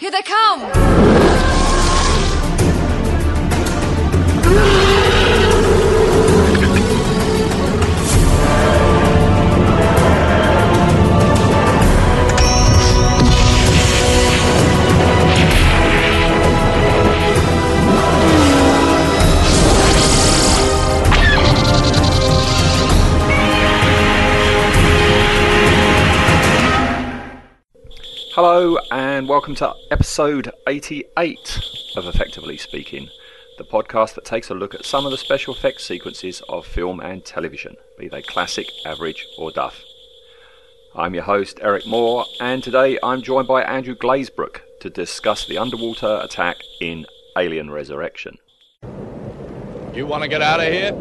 Here they come! Hello and welcome to episode 88 of Effectively Speaking, the podcast that takes a look at some of the special effects sequences of film and television, be they classic, average or duff. I'm your host Eric Moore, and today I'm joined by Andrew Glazebrook to discuss the underwater attack in Alien Resurrection. You want to get out of here?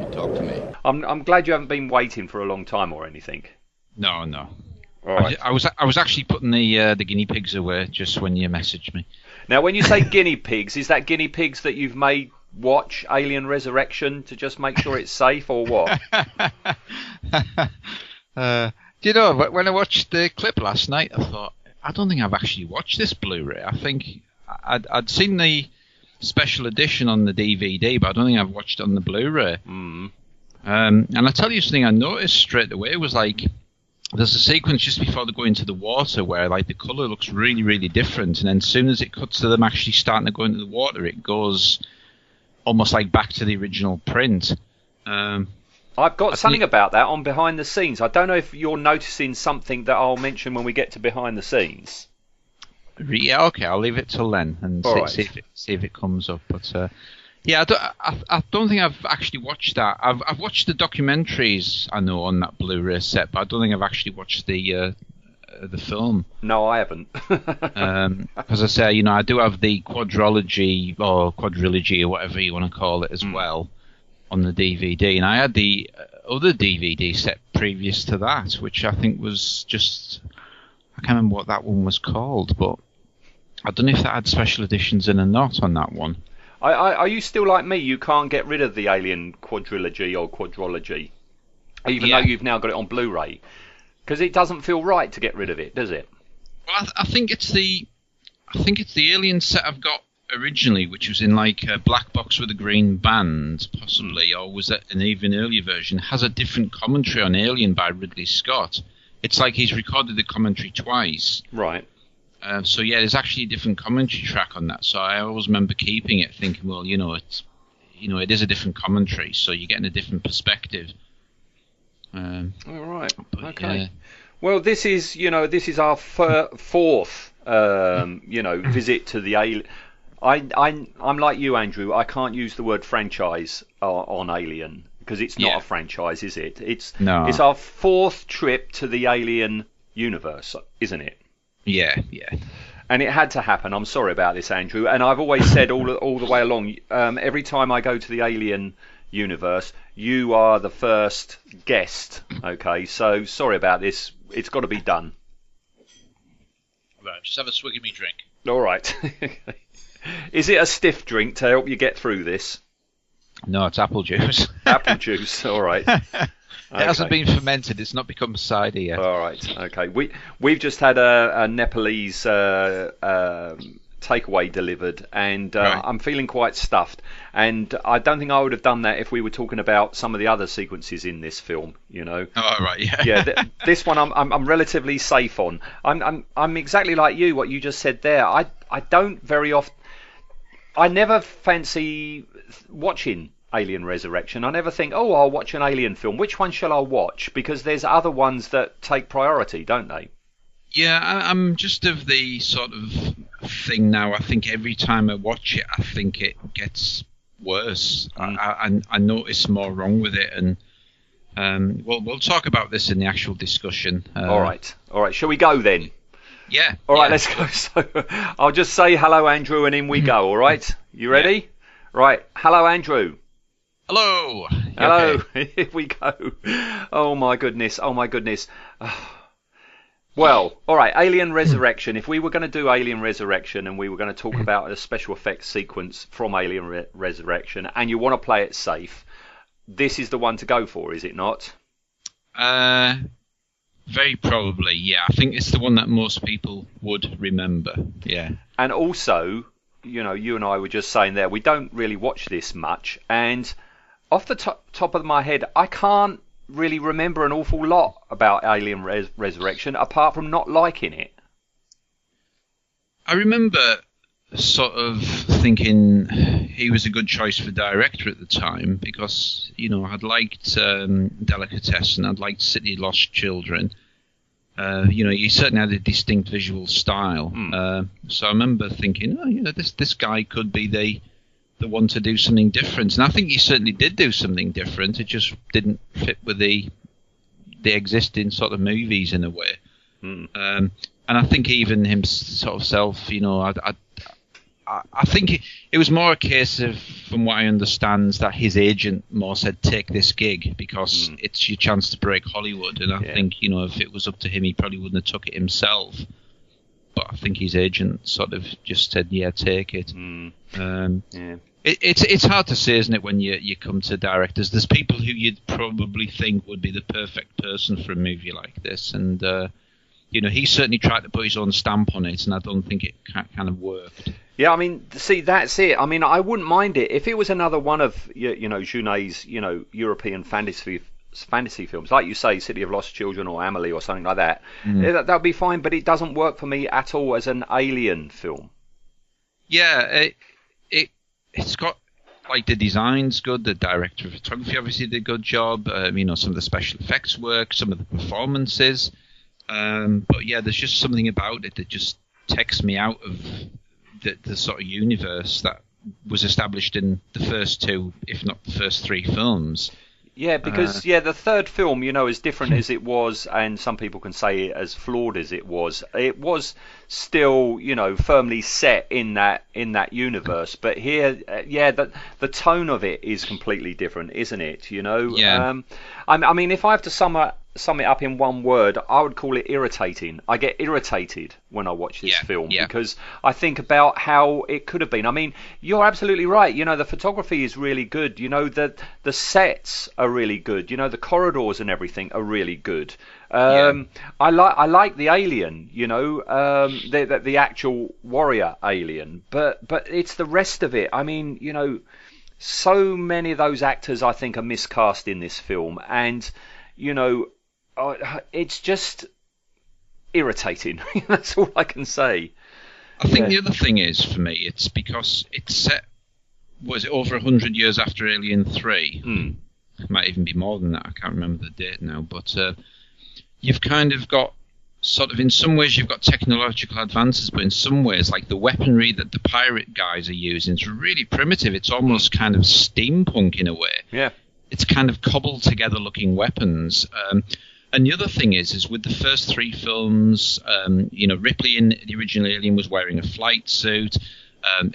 You talk to me. I'm glad you haven't been waiting for a long time or anything. No. Right. I was actually putting the guinea pigs away just when you messaged me. Now, when you say guinea pigs, is that guinea pigs that you've made watch Alien Resurrection to just make sure it's safe, or what? Do you know, when I watched the clip last night, I thought, I don't think I've actually watched this Blu-ray. I think I'd seen the special edition on the DVD, but I don't think I've watched it on the Blu-ray. Mm. And I tell you something I noticed straight away was like, there's a sequence just before they go into the water where like the colour looks really, really different, and then as soon as it cuts to them actually starting to go into the water, it goes almost like back to the original print. I've got something about that on Behind the Scenes. I don't know if you're noticing something that I'll mention when we get to Behind the Scenes. Yeah, okay, I'll leave it till then and see if it comes up. But yeah, I don't think I've actually watched that. I've watched the documentaries, I know, on that Blu-ray set, but I don't think I've actually watched the film. No, I haven't. As I say, you know, I do have the Quadrilogy or whatever you want to call it as well on the DVD, and I had the other DVD set previous to that, which I think was just, I can't remember what that one was called, but I don't know if that had special editions in or not on that one. Are you still like me? You can't get rid of the Alien Quadrilogy or Quadrilogy, even though you've now got it on Blu-ray, because it doesn't feel right to get rid of it, does it? Well, I think it's the Alien set I've got originally, which was in like a black box with a green band, possibly, or was that an even earlier version? Has a different commentary on Alien by Ridley Scott. It's like he's recorded the commentary twice. Right. So yeah, there's actually a different commentary track on that. So I always remember keeping it, thinking, well, you know, it is a different commentary, so you're getting a different perspective. All right. Okay. Yeah. Well, this is our fourth, visit to the Alien. I'm like you, Andrew. I can't use the word franchise on Alien because it's not a franchise, is it? It's our fourth trip to the Alien universe, isn't it? Yeah. And it had to happen. I'm sorry about this, Andrew. And I've always said all the way along, every time I go to the Alien universe, you are the first guest. Okay, so sorry about this. It's got to be done. Right, just have a swig of me drink. All right. Is it a stiff drink to help you get through this? No, it's apple juice. Apple juice, all right. It hasn't been fermented. It's not become cider yet. All right. Okay. We've just had a Nepalese takeaway delivered, and right. I'm feeling quite stuffed. And I don't think I would have done that if we were talking about some of the other sequences in this film. You know. Oh, right. Yeah. Yeah. This one I'm relatively safe on. I'm exactly like you. What you just said there. I don't very often. I never fancy watching Alien Resurrection. I never think, oh, I'll watch an Alien film. Which one shall I watch? Because there's other ones that take priority, don't they? Yeah, I'm just of the sort of thing now. I think every time I watch it, I think it gets worse. I notice more wrong with it, and we'll talk about this in the actual discussion. All right. Shall we go then? Yeah. All right, let's go. So I'll just say hello, Andrew, and in we go. All right, you ready? Yeah. Right. Hello, Andrew. Hello. Hello. Okay. Here we go. Oh my goodness. Well, all right. Alien Resurrection. If we were going to do Alien Resurrection and we were going to talk about a special effects sequence from Alien Resurrection, and you want to play it safe, this is the one to go for, is it not? Very probably, yeah. I think it's the one that most people would remember, yeah. And also, you know, you and I were just saying there, we don't really watch this much, and off the top of my head, I can't really remember an awful lot about Alien Resurrection, apart from not liking it. I remember sort of thinking he was a good choice for director at the time because, you know, I'd liked Delicatessen, I'd liked City of Lost Children. You know, he certainly had a distinct visual style. So I remember thinking, oh, you know, this guy could be the one to do something different. And I think he certainly did do something different. It just didn't fit with the existing sort of movies in a way. And I think even himself, you know, I think it was more a case of, from what I understand, that his agent more said, take this gig because it's your chance to break Hollywood. And I think, you know, if it was up to him, he probably wouldn't have took it himself. But I think his agent sort of just said, yeah, take it. It's hard to say, isn't it, when you come to directors. There's people who you'd probably think would be the perfect person for a movie like this. And, you know, he certainly tried to put his own stamp on it, and I don't think it kind of worked. Yeah, I mean, see, that's it. I mean, I wouldn't mind it if it was another one of, you know, Jeunet's, you know, European fantasy films, like you say, City of Lost Children or Amelie or something like that. That would be fine, but it doesn't work for me at all as an Alien film. Yeah, it's got, like, the design's good, the director of photography obviously did a good job, you know, some of the special effects work, some of the performances, but yeah, there's just something about it that just takes me out of the sort of universe that was established in the first two, if not the first three films. Yeah, because the third film, you know, as different as it was, and some people can say as flawed as it was still, you know, firmly set in that universe. But here, the tone of it is completely different, isn't it? You know, yeah. I mean, if I have to sum it up in one word, I would call it irritating. I get irritated when I watch this film because I think about how it could have been. I mean, you're absolutely right. You know, the photography is really good. You know, the sets are really good. You know, the corridors and everything are really good. I like the alien, you know, the actual warrior alien, but it's the rest of it. I mean, you know, so many of those actors I think are miscast in this film, and you know. It's just irritating. That's all I can say. I think the other thing is, for me, it's because it's set, was it over 100 years after Alien 3? It might even be more than that. I can't remember the date now. But you've kind of got, sort of, in some ways you've got technological advances, but in some ways, like the weaponry that the pirate guys are using, it's really primitive. It's almost kind of steampunk in a way. Yeah. It's kind of cobbled together looking weapons. And the other thing is with the first three films, you know, Ripley in the original Alien was wearing a flight suit.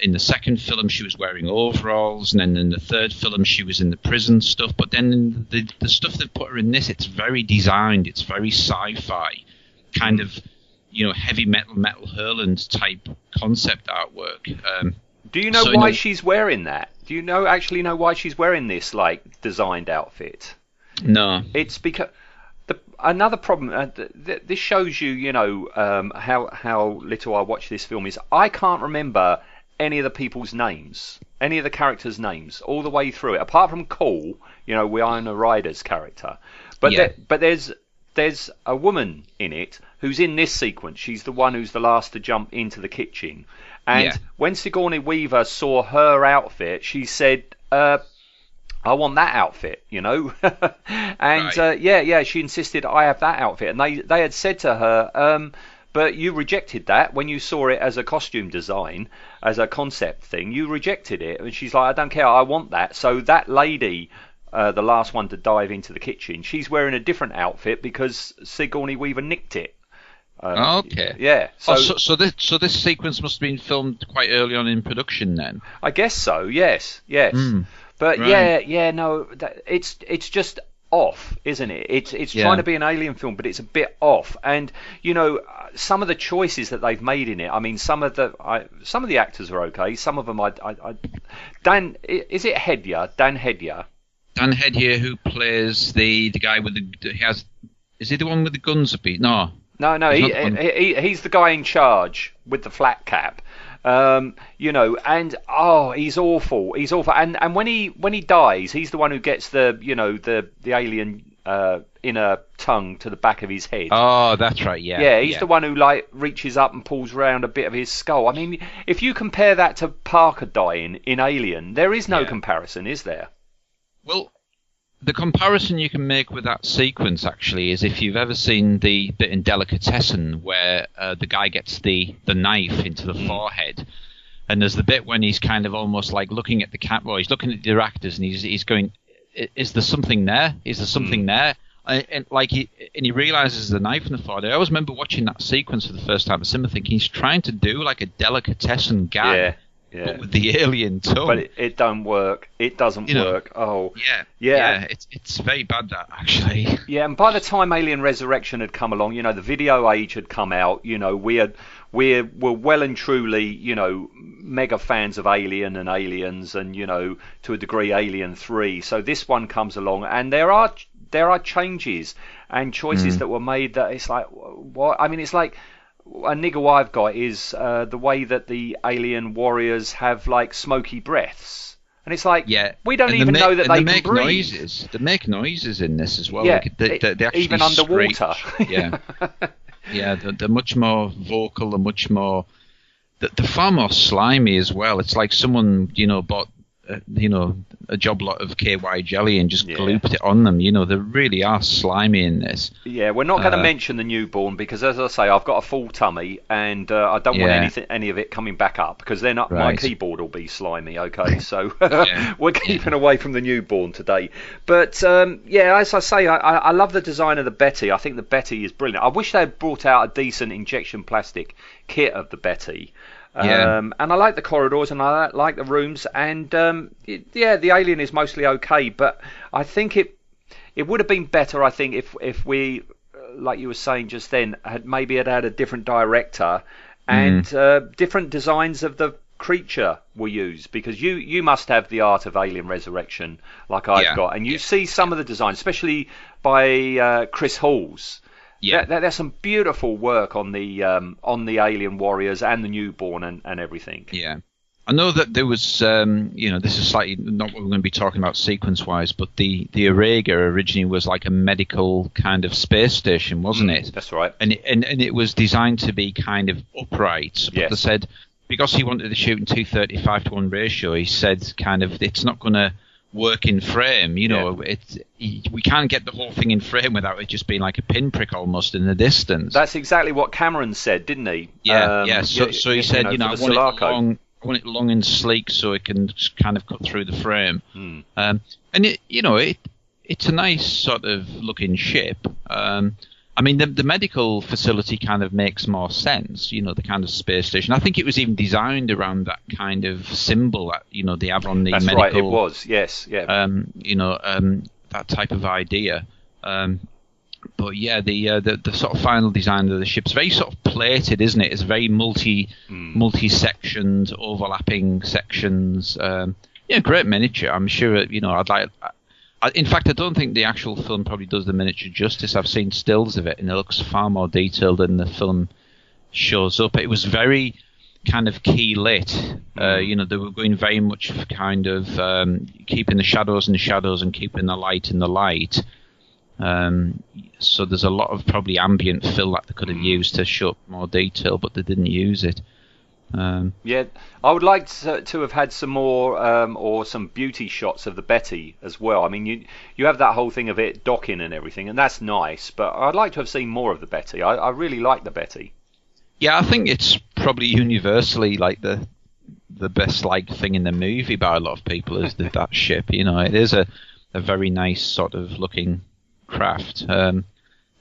In the second film, she was wearing overalls. And then in the third film, she was in the prison stuff. But then the stuff they've put her in this, it's very designed. It's very sci-fi, kind of, you know, heavy metal, Métal Hurlant type concept artwork. Do you know why she's wearing that? Do you actually know why she's wearing this, like, designed outfit? No. It's because... Another problem, this shows you, you know, how little I watch this film, is I can't remember any of the people's names, any of the characters' names, all the way through it, apart from Cole, you know, Winona Ryder's character. But there's a woman in it who's in this sequence. She's the one who's the last to jump into the kitchen. And when Sigourney Weaver saw her outfit, she said, I want that outfit, you know. And she insisted I have that outfit. And they had said to her, but you rejected that when you saw it as a costume design, as a concept thing. You rejected it. And she's like, I don't care, I want that. So that lady, the last one to dive into the kitchen, she's wearing a different outfit because Sigourney Weaver nicked it. Okay. Yeah. So this sequence must have been filmed quite early on in production then. I guess so. Yes. Yes. But right. No. It's just off, isn't it? It's trying to be an alien film, but it's a bit off. And you know, some of the choices that they've made in it. I mean, some of the actors are okay. Some of them, Dan, is it Dan Hedaya? Dan Hedaya, who plays the guy with the he has. Is he the one with the guns? No. No, he's the guy in charge with the flat cap. You know, and he's awful. He's awful. And when he dies, he's the one who gets the alien inner tongue to the back of his head. Oh, that's right. Yeah. Yeah, he's the one who reaches up and pulls around a bit of his skull. I mean, if you compare that to Parker dying in Alien, there is no comparison, is there? Well, the comparison you can make with that sequence, actually, is if you've ever seen the bit in Delicatessen where the guy gets the knife into the forehead, and there's the bit when he's kind of almost like looking at the camera, well, he's looking at the directors, and he's going, is there something there? Is there something there? And he realizes the knife in the forehead. I always remember watching that sequence for the first time at cinema thinking he's trying to do like a Delicatessen gag. Yeah. Yeah. But with the alien tongue. But it don't work. It doesn't work. Yeah. It's very bad, that, actually. Yeah, and by the time Alien Resurrection had come along, the video age had come out, we were well and truly, mega fans of Alien and Aliens and, to a degree, Alien 3. So this one comes along, and there are changes and choices that were made that it's like, what? I mean, it's like... A niggle I've got is the way that the alien warriors have like smoky breaths, and it's like we don't even know that they can breathe. Noises. They make noises in this as well. Yeah, like they actually even underwater. Yeah, they're much more vocal and much more. They're far more slimy as well. It's like someone bought a job lot of KY jelly and just glooped it on them. They really are slimy in this. Yeah, we're not going to mention the newborn because, as I say, I've got a full tummy and I don't want any of it coming back up because then my keyboard will be slimy. Okay, so we're keeping away from the newborn today. But as I say, I love the design of the Betty. I think the Betty is brilliant. I wish they had brought out a decent injection plastic kit of the Betty. And I like the corridors and I like the rooms and the alien is mostly okay, but I think it would have been better, I think, if we, like you were saying just then, had had a different director and different designs of the creature were used, because you must have the art of Alien Resurrection like I've got, and you see some of the designs, especially by Chris Halls. Yeah, there's some beautiful work on the alien warriors and the newborn and everything. Yeah, I know that there was this is slightly not what we're going to be talking about sequence wise, but the Auriga originally was like a medical kind of space station, wasn't it? That's right. And it was designed to be kind of upright. But they said because he wanted to shoot in 2:35:1 ratio, he said kind of it's not going to work in frame, we can't get the whole thing in frame without it just being like a pinprick almost in the distance. That's exactly what Cameron said, didn't he? So he said, I want it long and sleek so it can kind of cut through the frame. And it's a nice sort of looking ship. I mean, the medical facility kind of makes more sense, the kind of space station. I think it was even designed around that kind of symbol, the Avron, the medical... That's right, it was, yes, yeah. That type of idea. But yeah, the sort of final design of the ship's very sort of plated, isn't it? It's very multi-sectioned, overlapping sections. Great miniature. I'm sure, I'd like... In fact, I don't think the actual film probably does the miniature justice. I've seen stills of it, and it looks far more detailed than the film shows up. It was very kind of key lit. They were going very much for kind of keeping the shadows in the shadows and keeping the light in the light. So there's a lot of probably ambient fill that they could have used to show up more detail, but they didn't use it. I would like to have had some more or some beauty shots of the Betty as well. I mean, you have that whole thing of it docking and everything, and that's nice, but I'd like to have seen more of the Betty. I really like the Betty. Yeah, I think it's probably universally like the best liked thing in the movie by a lot of people is that ship. It is a very nice sort of looking craft.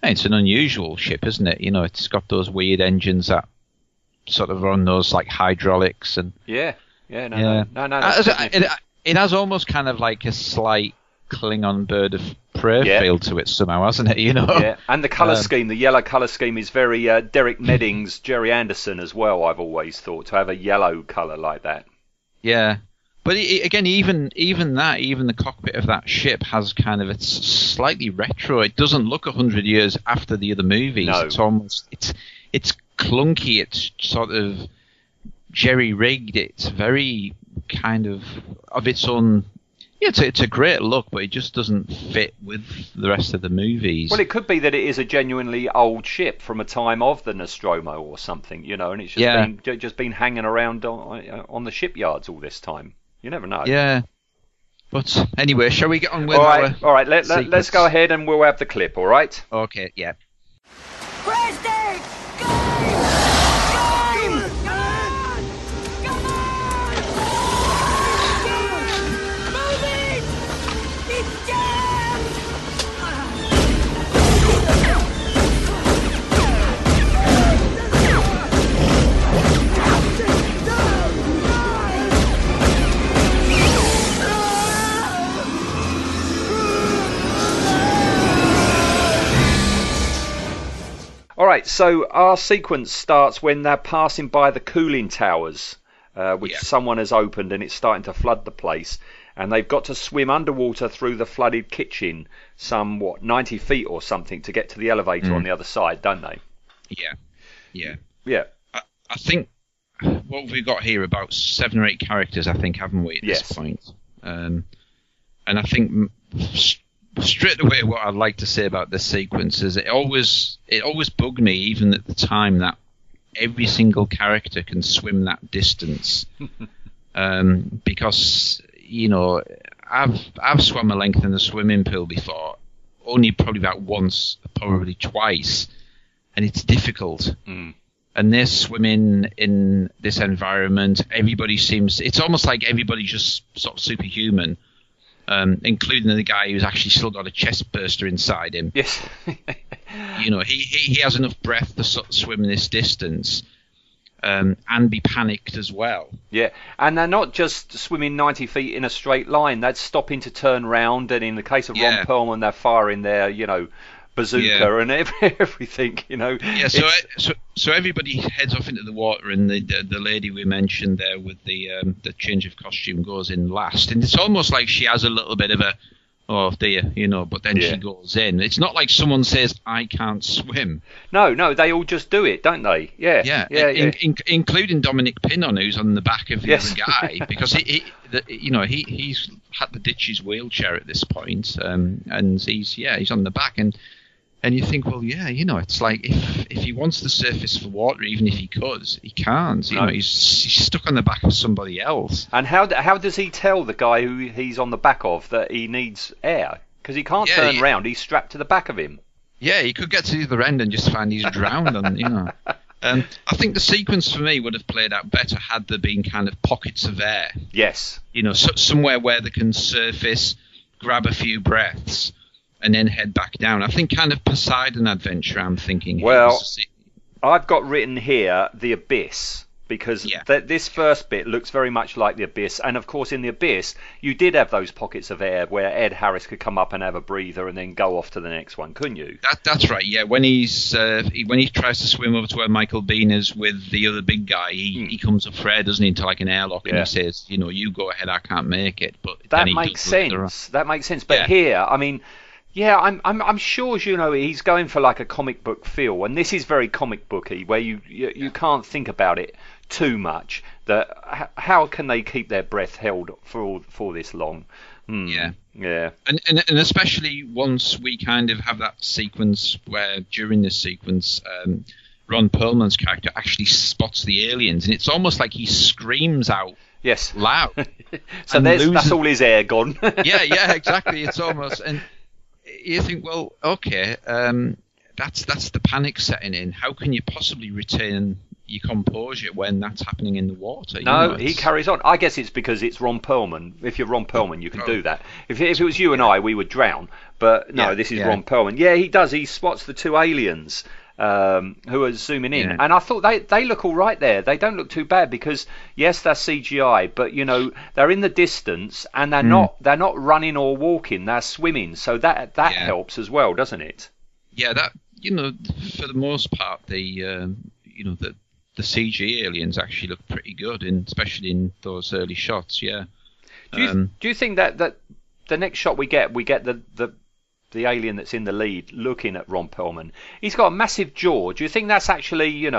It's an unusual ship, isn't it? It's got those weird engines that sort of on those like hydraulics and it has almost kind of like a slight Klingon bird of prey feel to it somehow, hasn't it? And the color scheme, the yellow color scheme is very Derek Meddings, Gerry Anderson as well. I've always thought to have a yellow color like that. But again, even the cockpit of that ship has kind of, it's slightly retro. It doesn't look 100 years after the other movies. No. It's almost, it's clunky. It's sort of jerry-rigged. It's very kind of its own. Yeah, it's a great look, but it just doesn't fit with the rest of the movies. Well, it could be that it is a genuinely old ship from a time of the Nostromo or something, you know, and it's just been hanging around on the shipyards all this time. You never know. Yeah. But anyway, shall we get on with all right, let's go ahead and we'll have the clip, all right? Okay, yeah. Where's Derek? All right, so our sequence starts when they're passing by the cooling towers, which someone has opened, and it's starting to flood the place. And they've got to swim underwater through the flooded kitchen, some, 90 feet or something, to get to the elevator on the other side, don't they? Yeah, yeah. Yeah. I think what we've got here, about 7 or 8 characters, I think, haven't we, at this point? And I think... straight away, what I'd like to say about this sequence is it always bugged me, even at the time, that every single character can swim that distance. Because, you know, I've swum a length in a swimming pool before, only probably about once, probably twice, and it's difficult. Mm. And they're swimming in this environment. Everybody seems... It's almost like everybody's just sort of superhuman. Including the guy who's actually still got a chest burster inside him. Yes. You know, he has enough breath to swim this distance and be panicked as well. Yeah, and they're not just swimming 90 feet in a straight line. They're stopping to turn round, and in the case of Ron Perlman, they're firing their, you know, bazooka and everything, you know. Yeah, so everybody heads off into the water, and the lady we mentioned there with the change of costume goes in last, and it's almost like she has a little bit of a, oh dear, you know, but then she goes in. It's not like someone says, I can't swim. No, they all just do it, don't they? Including Dominic Pinon, who's on the back of the other guy, because he's had to ditch his wheelchair at this point, and he's on the back. And you think, well, yeah, you know, it's like if he wants the surface for water, even if he could, he can't. You know, he's stuck on the back of somebody else. And how does he tell the guy who he's on the back of that he needs air? Because he can't turn round. He's strapped to the back of him. Yeah, he could get to the other end and just find he's drowned. And you know, I think the sequence for me would have played out better had there been kind of pockets of air. Yes. You know, somewhere where they can surface, grab a few breaths, and then head back down. I think kind of Poseidon Adventure, I'm thinking. Well, I've got written here The Abyss, because this first bit looks very much like The Abyss. And, of course, in The Abyss, you did have those pockets of air where Ed Harris could come up and have a breather and then go off to the next one, couldn't you? That's right, yeah. When he tries to swim over to where Michael Biehn is with the other big guy, he comes up for air, doesn't he, into like an airlock, and he says, you know, you go ahead, I can't make it. But that makes sense. That makes sense. But here, I mean... Yeah, I'm sure, you know, he's going for like a comic book feel, and this is very comic booky, where you can't think about it too much. That how can they keep their breath held for this long? Mm. Yeah. And especially once we kind of have that sequence where during this sequence, Ron Perlman's character actually spots the aliens, and it's almost like he screams out. Yes. Loud. So that's all his air gone. Yeah, exactly. It's almost and. You think, well, okay, that's the panic setting in. How can you possibly retain your composure when that's happening in the water? No, he carries on. I guess it's because it's Ron Perlman. If you're Ron Perlman, you can do that. If it was you and I, we would drown. But no, this is Ron Perlman. Yeah, he does. He spots the two aliens who are zooming in. Yeah. And I thought they look all right there. They don't look too bad because, yes, they're CGI, but, you know, they're in the distance and they're not running or walking. They're swimming. So that helps as well, doesn't it? Yeah, that, you know, for the most part, the CG aliens actually look pretty good, especially in those early shots, yeah. Do you think that the next shot we get the alien that's in the lead looking at Ron Perlman? He's got a massive jaw. Do you think that's actually, a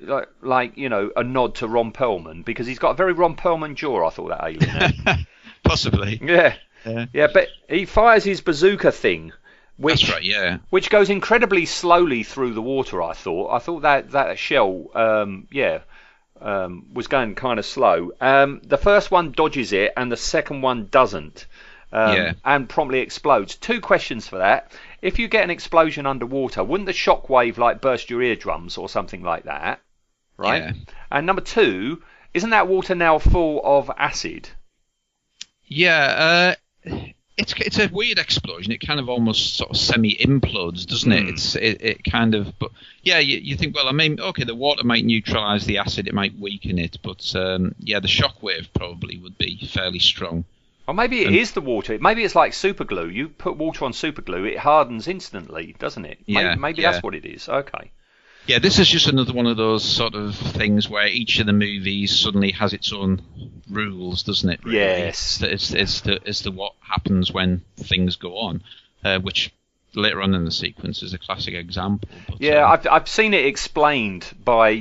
nod to Ron Perlman? Because he's got a very Ron Perlman jaw, I thought, that alien had. Possibly. Yeah, but he fires his bazooka thing. That's right, yeah. Which goes incredibly slowly through the water, I thought. I thought that shell, was going kind of slow. The first one dodges it, and the second one doesn't. And promptly explodes. Two questions for that. If you get an explosion underwater, wouldn't the shockwave burst your eardrums or something like that? Right? Yeah. And number two, isn't that water now full of acid? Yeah, it's a weird explosion. It kind of almost sort of semi-implodes, doesn't it? It kind of... But yeah, you think, well, I mean, okay, the water might neutralise the acid, it might weaken it, but the shockwave probably would be fairly strong. Or maybe it is the water. Maybe it's like super glue. You put water on super glue, it hardens instantly, doesn't it? Yeah, maybe that's what it is. Okay. Yeah, this is just another one of those sort of things where each of the movies suddenly has its own rules, doesn't it? Really? Yes. It's what happens when things go on, which later on in the sequence is a classic example. But, I've seen it explained by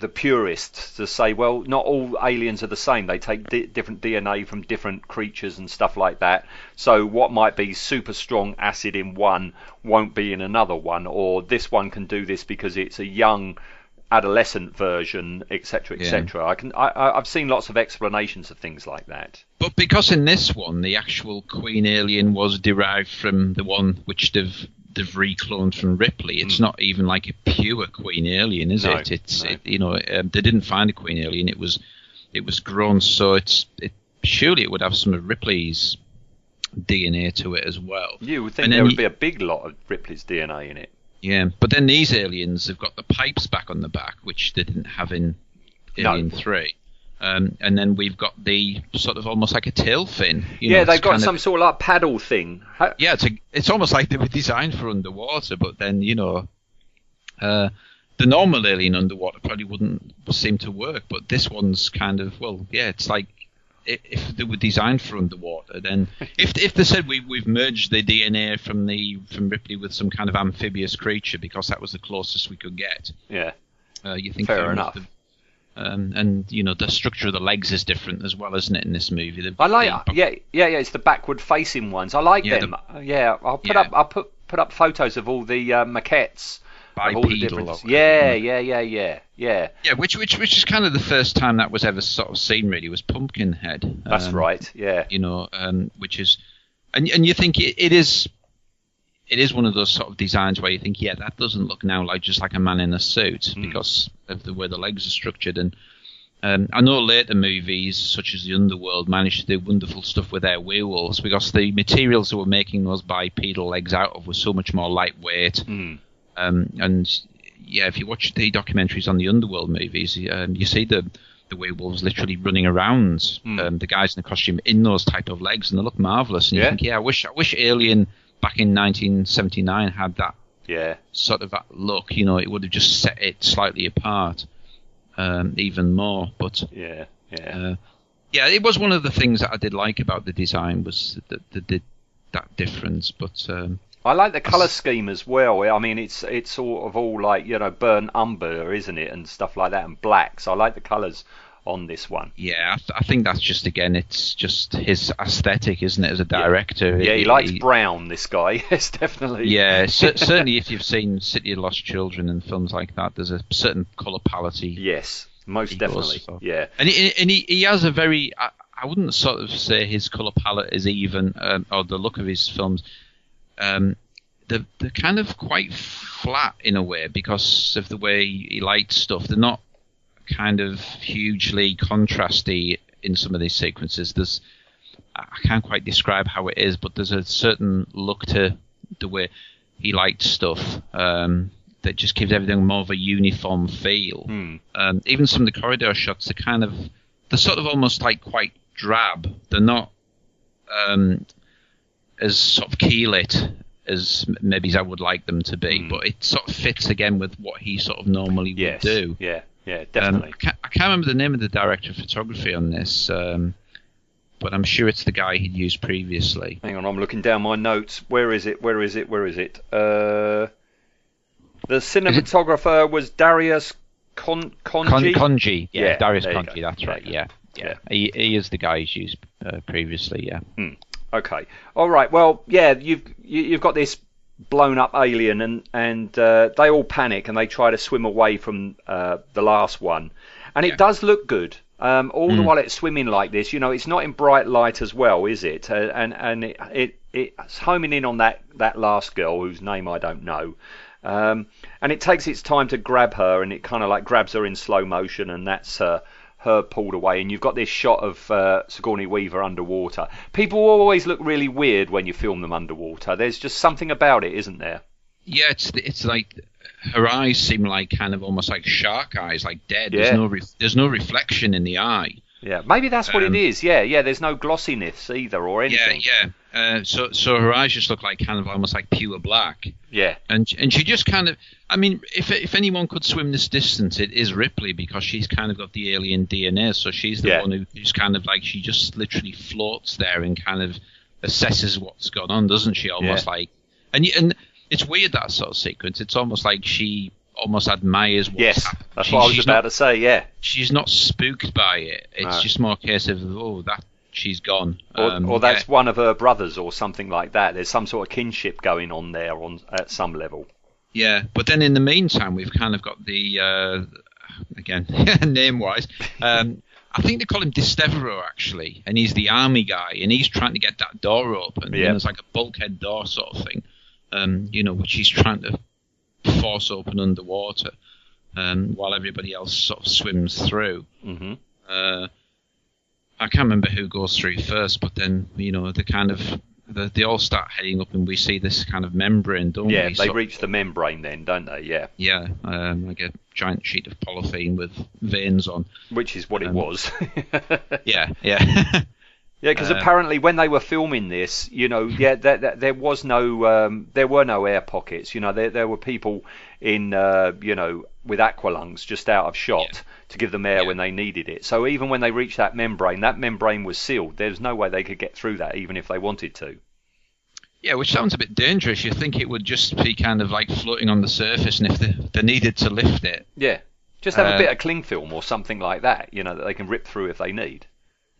the purists to say, well, not all aliens are the same. They take different DNA from different creatures and stuff like that. So what might be super strong acid in one won't be in another one, or this one can do this because it's a young adolescent version, etc., etc. I've seen lots of explanations of things like that. But because in this one the actual Queen alien was derived from the one which they've recloned from Ripley. It's not even like a pure Queen alien, is it? They didn't find a Queen alien. It was grown, so surely it would have some of Ripley's DNA to it as well. You would think there would be a big lot of Ripley's DNA in it. Yeah, but then these aliens have got the pipes back on the back, which they didn't have in Alien 3. And then we've got the sort of almost like a tail fin. They've got some sort of like paddle thing. Yeah, it's almost like they were designed for underwater, but then, the normal alien underwater probably wouldn't seem to work, but this one's kind of, it's like if they were designed for underwater, then if they said we've merged the DNA from Ripley with some kind of amphibious creature because that was the closest we could get. Yeah, you think fair enough. The structure of the legs is different as well, isn't it, in this movie? It's the backward-facing ones. I like them. I'll put up photos of all the maquettes. Bipedal. Yeah, which is kind of the first time that was ever sort of seen, really, was Pumpkinhead. That's right, yeah. Which is... And you think it is one of those sort of designs where you think, that doesn't look now like a man in a suit because of the way the legs are structured. And I know later movies, such as The Underworld, managed to do wonderful stuff with their werewolves because the materials they were making those bipedal legs out of were so much more lightweight. If you watch the documentaries on the Underworld movies, you see the werewolves literally running around the guys in the costume in those type of legs, and they look marvellous. And you think, I wish Alien... back in 1979 had that sort of that look, it would have just set it slightly apart even more. But it was one of the things that I did like about the design was that difference. But I like the colour scheme as well. I mean, it's sort of all like burnt umber, isn't it, and stuff like that, and black. So I like the colours on this one. I think that's just, again, it's just his aesthetic, isn't it, as a director. He likes brown, this guy. Yes, definitely. Certainly if you've seen City of Lost Children and films like that, there's a certain colour palette. Yes, most definitely. And he has a very, I wouldn't sort of say his colour palette is even, or the look of his films, they're kind of quite flat in a way because of the way he lights stuff. They're not kind of hugely contrasty in some of these sequences. I can't quite describe how it is, but there's a certain look to the way he lights stuff that just gives everything more of a uniform feel. Even some of the corridor shots, they're sort of almost like quite drab. They're not as sort of key-lit as maybe I would like them to be, but it sort of fits again with what he sort of normally would do. Yeah, definitely. I can't remember the name of the director of photography on this, but I'm sure it's the guy he'd used previously. Hang on, I'm looking down my notes. Where is it? The cinematographer was Darius Khondji. Yeah, Darius Khondji, that's right, yeah. He is the guy he's used previously, yeah. Mm. Okay. All right, well, yeah, you've got this blown up alien and they all panic and they try to swim away from the last one. And it does look good. All the while it's swimming like this, you know, it's not in bright light as well, is it? And it's homing in on that last girl whose name I don't know. And it takes its time to grab her, and it kind of like grabs her in slow motion, and that's her pulled away. And you've got this shot of Sigourney Weaver underwater. People always look really weird when you film them underwater. There's just something about it, isn't there? Yeah, it's like her eyes seem like kind of almost like shark eyes, like dead. Yeah. There's no reflection in the eye. Yeah, maybe that's what it is. Yeah. There's no glossiness either or anything. Yeah. So her eyes just look like kind of almost like pure black. Yeah. And she just kind of, I mean, if anyone could swim this distance, it is Ripley, because she's kind of got the alien DNA. So she's the one who's kind of like, she just literally floats there and kind of assesses what's gone on, doesn't she? Almost like, and it's weird, that sort of sequence. It's almost like she almost admires what's happened. That's what I was about to say, yeah. She's not spooked by it. It's just more a case of, she's gone. Or that's one of her brothers or something like that. There's some sort of kinship going on there at some level. Yeah, but then in the meantime, we've kind of got the, again, name-wise, I think they call him Destevero, actually, and he's the army guy, and he's trying to get that door open. Yeah. And there's like a bulkhead door sort of thing, you know, which he's trying to force open underwater, while everybody else sort of swims through. Mm-hmm. I can't remember who goes through first, but then, you know, they all start heading up, and we see this kind of membrane, don't we? Yeah, they reach the membrane then, don't they? Yeah. Yeah, like a giant sheet of polythene with veins on. Which is what it was. Yeah. Yeah, because apparently when they were filming this, you know, there were no air pockets. You know, there were people in, you know, with aqualungs just out of shot to give them air when they needed it. So even when they reached that membrane was sealed. There's no way they could get through that, even if they wanted to. Yeah, which sounds a bit dangerous. You think it would just be kind of like floating on the surface, and if they needed to lift it. Yeah, just have a bit of cling film or something like that, you know, that they can rip through if they need.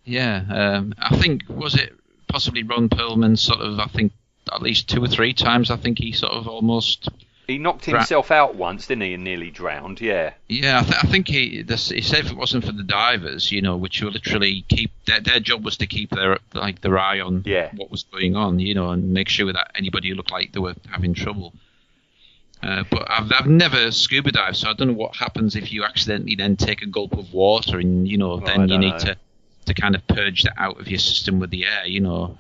Yeah, I think, was it possibly Ron Perlman sort of, I think, at least two or three times, I think he sort of almost... He knocked himself out once, didn't he, and nearly drowned, yeah. Yeah, I think he said if it wasn't for the divers, you know, which were literally keep... Their job was to keep their eye on what was going on, you know, and make sure that anybody who looked like they were having trouble. But I've never scuba dived, so I don't know what happens if you accidentally then take a gulp of water and, you know, then you need to kind of purge that out of your system with the air, you know.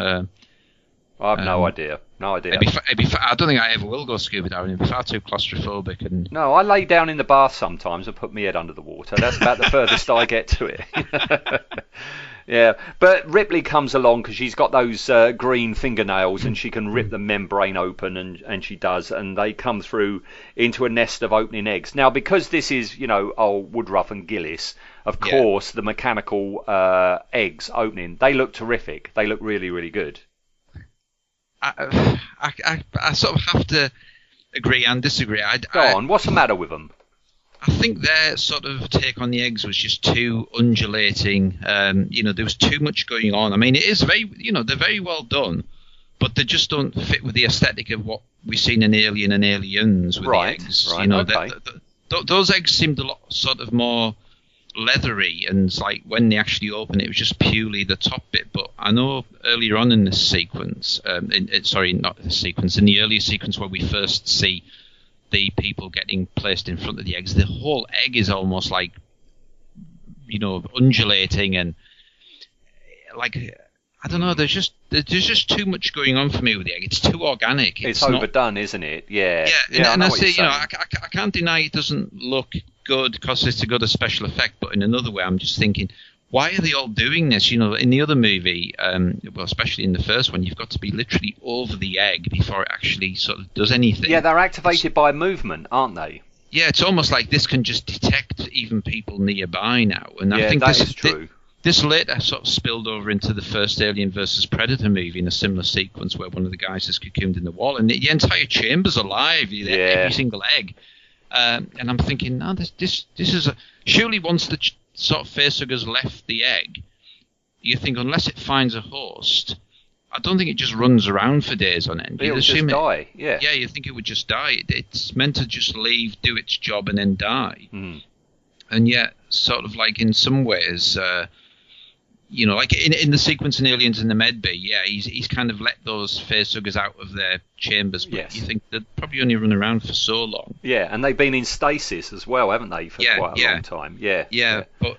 I have no idea. I don't think I ever will go scuba diving. It'd be far too claustrophobic. And no, I lay down in the bath sometimes and put my head under the water. That's about the furthest I get to it. Yeah, but Ripley comes along because she's got those green fingernails and she can rip the membrane open, and she does, and they come through into a nest of opening eggs. Now, because this is, you know, Woodruff and Gillis, of course, the mechanical eggs opening, they look terrific. They look really, really good. I sort of have to agree and disagree. Go on, what's the matter with them? I think their sort of take on the eggs was just too undulating. You know, there was too much going on. I mean, it is very, you know, they're very well done, but they just don't fit with the aesthetic of what we've seen in Alien and Aliens with the eggs. Right, you know, those eggs seemed a lot sort of more leathery, and like when they actually open, it was just purely the top bit. But I know earlier on in this sequence, in the earlier sequence where we first see the people getting placed in front of the eggs, the whole egg is almost like, you know, undulating, and like, I don't know, there's just too much going on for me with the egg. It's too organic. It's overdone, isn't it? Yeah. Yeah, and I say, you know, I can't deny it doesn't look good because it's a good special effect, but in another way, I'm just thinking, why are they all doing this? You know, in the other movie, well, especially in the first one, you've got to be literally over the egg before it actually sort of does anything. Yeah, they're activated by movement, aren't they? Yeah, it's almost like this can just detect even people nearby now. And yeah, I think that is true. This later sort of spilled over into the first Alien versus Predator movie in a similar sequence where one of the guys is cocooned in the wall and the entire chamber's alive, every single egg. And I'm thinking, no, this is a... Surely once the sort of facehugger's left the egg, you think unless it finds a host, I don't think it just runs around for days on end. It would just die, yeah. Yeah, you think it would just die. It's meant to just leave, do its job, and then die. Mm. And yet, sort of like in some ways... you know, like in the sequence in Aliens in the Med Bay, yeah, he's kind of let those facehuggers out of their chambers, but yes. You think they'd probably only run around for so long. Yeah, and they've been in stasis as well, haven't they, for quite a long time. Yeah. But,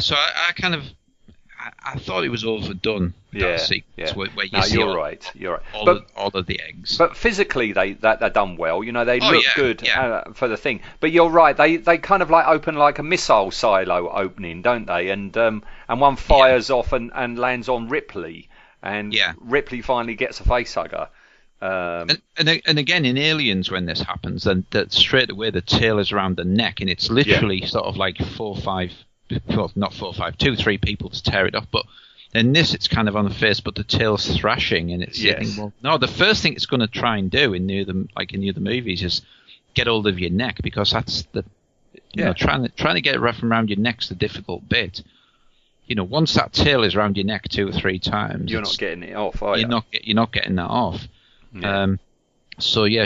so I kind of... I thought it was overdone. Where you see you're right. All of the eggs. But physically, they're done well. You know, they look good for the thing. But you're right. They kind of like open like a missile silo opening, don't they? And one fires off and lands on Ripley, and Ripley finally gets a facehugger. And again, in Aliens, when this happens, then that straight away the tail is around the neck, and it's literally sort of like 4 or 5. Well, not 4 or 5, 2, 3 people to tear it off. But in this, it's kind of on the face, but the tail's thrashing, and it's the first thing it's going to try and do in the other movies is get hold of your neck, because that's the trying to get it rough and around your neck's the difficult bit. You know, once that tail is around your neck 2 or 3 times, you're not getting it off. Are you? You're not getting that off. Yeah.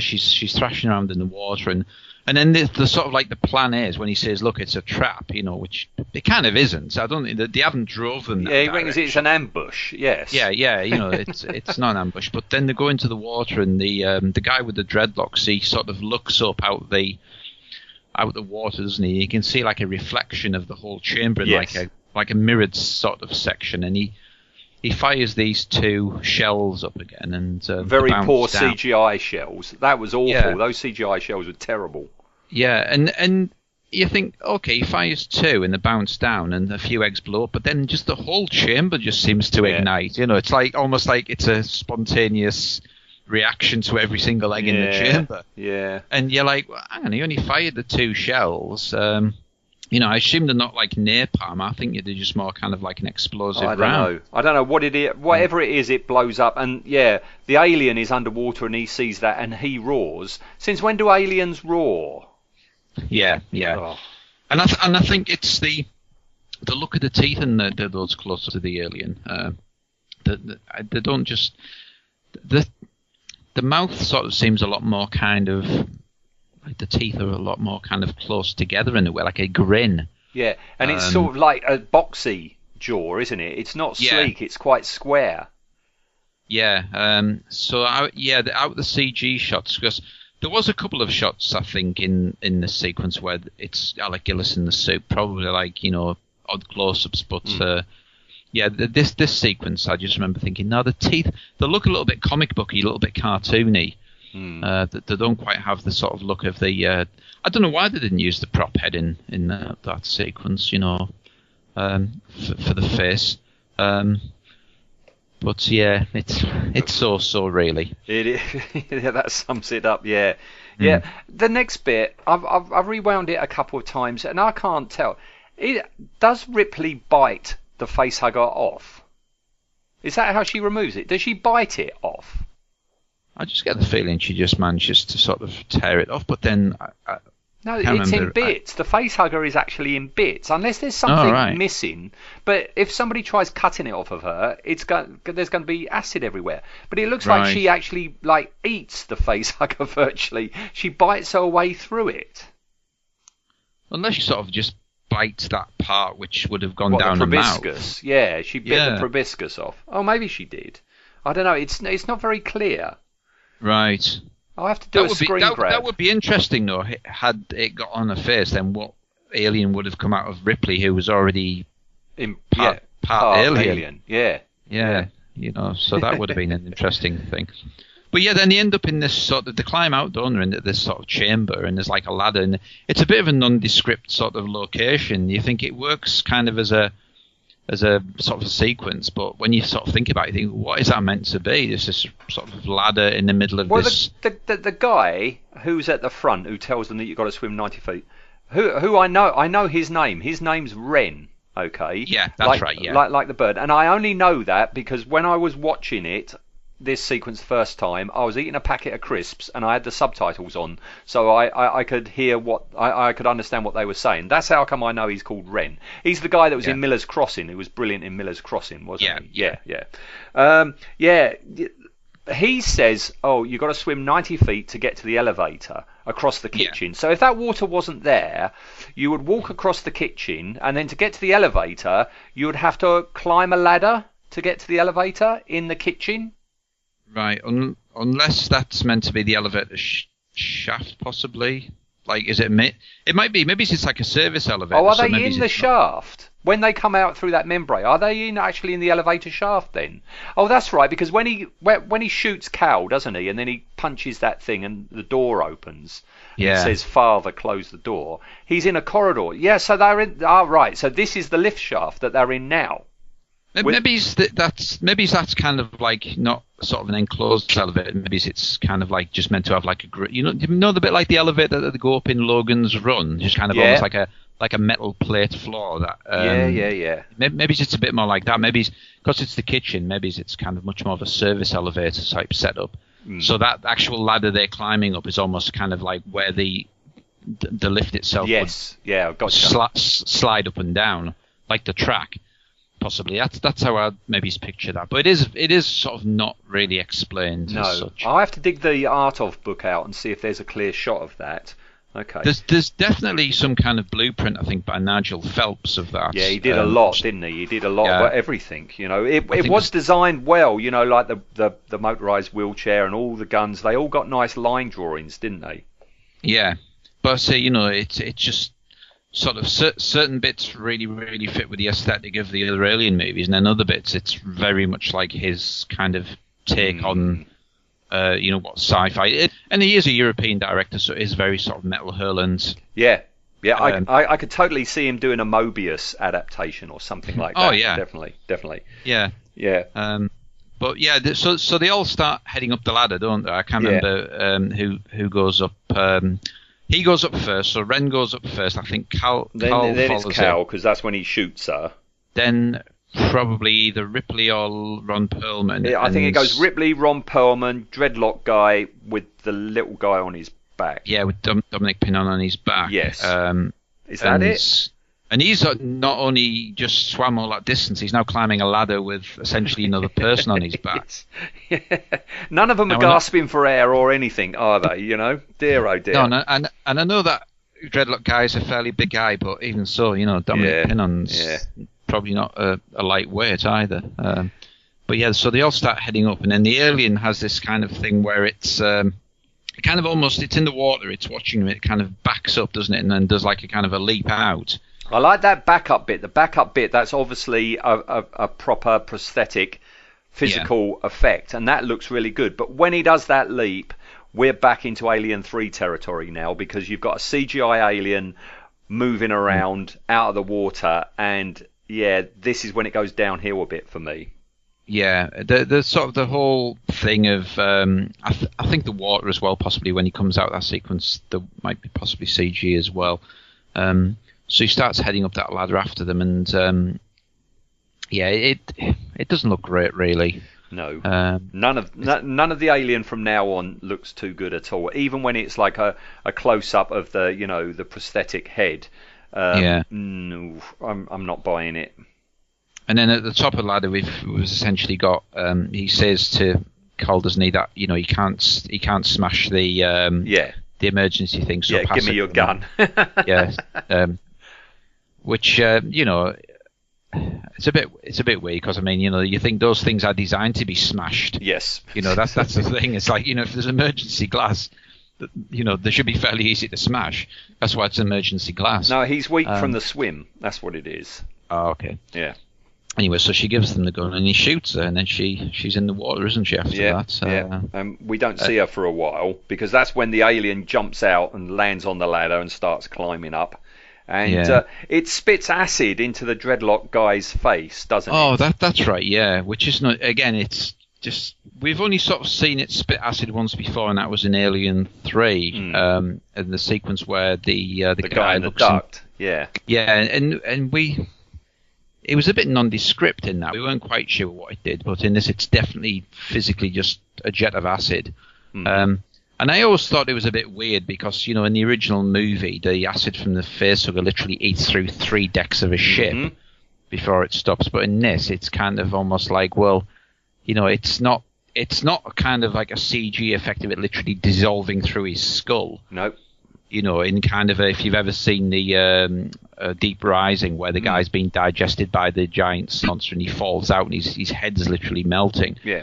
She's thrashing around in the water and. And then the sort of like the plan is when he says, "Look, it's a trap," you know, which it kind of isn't. I don't think they haven't drove them. Yeah, he reckons it's an ambush. Yes. Yeah. You know, it's not an ambush. But then they go into the water, and the guy with the dreadlocks, he sort of looks up out the water, doesn't he? You can see like a reflection of the whole chamber, like a mirrored sort of section, and he fires these 2 shells up again, and very poor CGI shells. That was awful. Yeah. Those CGI shells were terrible. Yeah, and you think, okay, he fires 2, and they bounce down, and a few eggs blow up, but then just the whole chamber just seems to ignite. You know, it's like almost like it's a spontaneous reaction to every single egg in the chamber. Yeah, and you're like, well, hang on, he only fired the 2 shells. You know, I assume they're not like napalm. I think they're just more kind of like an explosive round. I don't know what it is. Whatever it is, it blows up. And the alien is underwater and he sees that and he roars. Since when do aliens roar? Yeah. Oh. And I think it's the look of the teeth and those closer to the alien. They don't just the mouth sort of seems a lot more kind of. Like the teeth are a lot more kind of close together in a way, like a grin. Yeah, and it's sort of like a boxy jaw, isn't it? It's not sleek, it's quite square. Yeah, out the CG shots, because there was a couple of shots, I think, in the sequence where it's Alec Gillis in the suit, probably like, you know, odd close-ups, but... this sequence, I just remember thinking, no, the teeth, they look a little bit comic booky, a little bit cartoony. They don't quite have the sort of look of the... I don't know why they didn't use the prop head in that sequence, you know, for the face. But, yeah, it's so, really. That sums it up, yeah. Yeah, the next bit, I've rewound it a couple of times, and I can't tell. Does Ripley bite the facehugger off? Is that how she removes it? Does she bite it off? I just get the feeling she just manages to sort of tear it off, but then... it's in bits. The facehugger is actually in bits, unless there's something missing. But if somebody tries cutting it off of her, there's going to be acid everywhere. But it looks like she actually eats the facehugger virtually. She bites her way through it. Unless she sort of just bites that part which would have gone down the proboscis. Yeah, she bit the proboscis off. Oh, maybe she did. I don't know. It's not very clear. Right. I'll have to do a screen grab. That would be interesting, though, had it got on her face, then what alien would have come out of Ripley, who was already part alien. Yeah, you know, so that would have been an interesting thing. But yeah, then they end up in this sort of, they climb out, don't they, into this sort of chamber, and there's like a ladder, and it's a bit of a nondescript sort of location. You think it works kind of as a as a sort of a sequence, but when you sort of think about it, you think, what is that meant to be? There's this sort of ladder in the middle of this. Well, the guy who's at the front who tells them that you've got to swim 90 feet, who I know his name. His name's Wren. Okay. Yeah, that's right. Yeah. Like the bird, and I only know that because when I was watching it, this sequence the first time, I was eating a packet of crisps and I had the subtitles on, so I could hear what I could understand what they were saying. That's how come I know he's called Wren. He's the guy that was in Miller's Crossing, who was brilliant in Miller's Crossing, wasn't he? Yeah. He says, oh, you've got to swim 90 feet to get to the elevator across the kitchen. Yeah. So if that water wasn't there, you would walk across the kitchen, and then to get to the elevator, you would have to climb a ladder to get to the elevator in the kitchen. Right, unless that's meant to be the elevator shaft, possibly. Like, is it? It might be. Maybe it's just like a service elevator. Oh, are they in the shaft? When they come out through that membrane, are they actually in the elevator shaft then? Oh, that's right, because when he shoots Cal, doesn't he? And then he punches that thing and the door opens. Yeah. It says, Father, close the door. He's in a corridor. Yeah, so they're in... Oh, right, so this is the lift shaft that they're in now. Maybe that's kind of like not sort of an enclosed elevator. Maybe it's kind of like just meant to have like a the bit like the elevator that they go up in Logan's Run, just kind of almost like a metal plate floor. That Maybe it's just a bit more like that. Maybe because it's the kitchen. Maybe it's kind of much more of a service elevator type setup. Mm. So that actual ladder they're climbing up is almost kind of like where the lift itself slide up and down like the track. Possibly that's how I maybe picture that, but it is sort of not really explained. No, as such. I'll have to dig the Art of book out and see if there's a clear shot of that. Okay, there's definitely some kind of blueprint, I think, by Nigel Phelps of that. Yeah, he did a lot, didn't he? He did a lot of everything. You know, it was designed well. You know, like the motorized wheelchair and all the guns. They all got nice line drawings, didn't they? Yeah, but see, you know, it's just. Sort of certain bits really, really fit with the aesthetic of the other Alien movies, and then other bits, it's very much like his kind of take on, what sci-fi. And he is a European director, so it is very sort of Métal Hurlant. Yeah, yeah, I could totally see him doing a Mobius adaptation or something like that. Oh yeah, definitely. Yeah, yeah. But yeah, so they all start heading up the ladder, don't they? I can't remember who goes up. He goes up first, so Ren goes up first. I think Cal then follows. Then it's Cal, because that's when he shoots her. Then probably either Ripley or Ron Perlman. Yeah, I think it goes Ripley, Ron Perlman, dreadlock guy with the little guy on his back. Yeah, with Dominic Pinon on his back. Yes. Is that it? And he's not only just swam all that distance, he's now climbing a ladder with essentially another person on his back. Yeah. None of them are gasping for air or anything, are they? You know, dear, oh dear. No, and I know that dreadlock guy is a fairly big guy, but even so, you know, Dominic Pinon's probably not a lightweight either. But yeah, so they all start heading up, and then the alien has this kind of thing where it's... kind of almost, it's in the water, it's watching him, it kind of backs up, doesn't it, and then does like a kind of a leap out. I like that backup bit. The backup bit, that's obviously a proper prosthetic physical effect, and that looks really good. But when he does that leap, we're back into Alien 3 territory now, because you've got a CGI alien moving around out of the water, and this is when it goes downhill a bit for me. Yeah, the sort of the whole thing of I think the water as well, possibly when he comes out of that sequence, there might be possibly CG as well. So he starts heading up that ladder after them, and it doesn't look great, really. No, none of the alien from now on looks too good at all. Even when it's like a close up of the the prosthetic head, no, I'm not buying it. And then at the top of the ladder, we've essentially got. He says to Cal, doesn't he, that he can't smash the emergency thing. So pass give me your gun. Which it's a bit weird, because I mean, you think those things are designed to be smashed. Yes. That's the thing. It's like if there's emergency glass, they should be fairly easy to smash. That's why it's emergency glass. No, he's weak from the swim. That's what it is. Oh, okay. Yeah. Anyway, so she gives them the gun and he shoots her, and then she's in the water, isn't she, after that? We don't see her for a while, because that's when the alien jumps out and lands on the ladder and starts climbing up. And it spits acid into the dreadlock guy's face, doesn't it? Oh, that's right, yeah. Which is not, again, it's just, we've only sort of seen it spit acid once before, and that was in Alien 3, and the sequence where the guy in the duct, and we, it was a bit nondescript in that. We weren't quite sure what it did, but in this, it's definitely physically just a jet of acid. And I always thought it was a bit weird because, you know, in the original movie, the acid from the facehugger literally eats through 3 decks of a ship before it stops. But in this, it's kind of almost like, well, you know, it's not kind of like a CG effect of it literally dissolving through his skull. Nope. You know, in kind of a, if you've ever seen the Deep Rising, where the guy's being digested by the giant monster and he falls out and his head's literally melting. Yeah.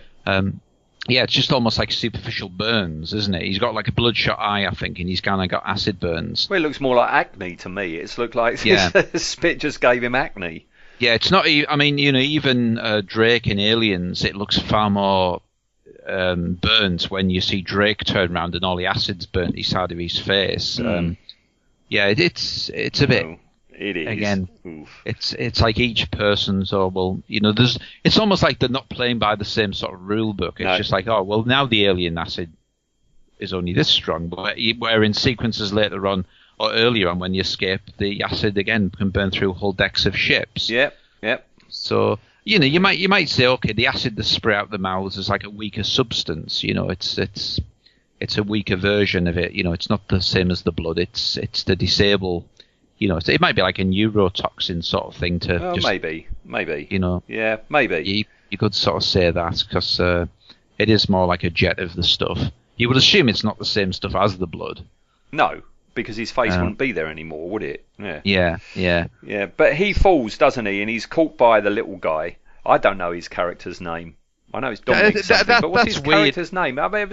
Yeah, it's just almost like superficial burns, isn't it? He's got like a bloodshot eye, I think, and he's kind of got acid burns. Well, it looks more like acne to me. It's looked like this spit just gave him acne. Yeah, it's not... I mean, you know, even Drake in Aliens, it looks far more burnt when you see Drake turn around and all the acid's burnt the side of his face. Yeah, it's a bit... Oh. It is. Again, it's like each person's, or well, you know, there's. It's almost like they're not playing by the same sort of rule book. It's just like, oh, well, now the alien acid is only this strong, but where in sequences later on or earlier on when you escape, the acid again can burn through whole decks of ships. Yep. So you know, you might say, okay, the acid that spray out the mouths is like a weaker substance. You know, it's a weaker version of it. You know, it's not the same as the blood. It's to disable. You know, it might be like a neurotoxin sort of thing to. Oh, just, maybe. You know, yeah, maybe. You could sort of say that because it is more like a jet of the stuff. You would assume it's not the same stuff as the blood. No, because his face wouldn't be there anymore, would it? Yeah. But he falls, doesn't he? And he's caught by the little guy. I don't know his character's name. I know it's Dominic something, but what's his character's name? I mean,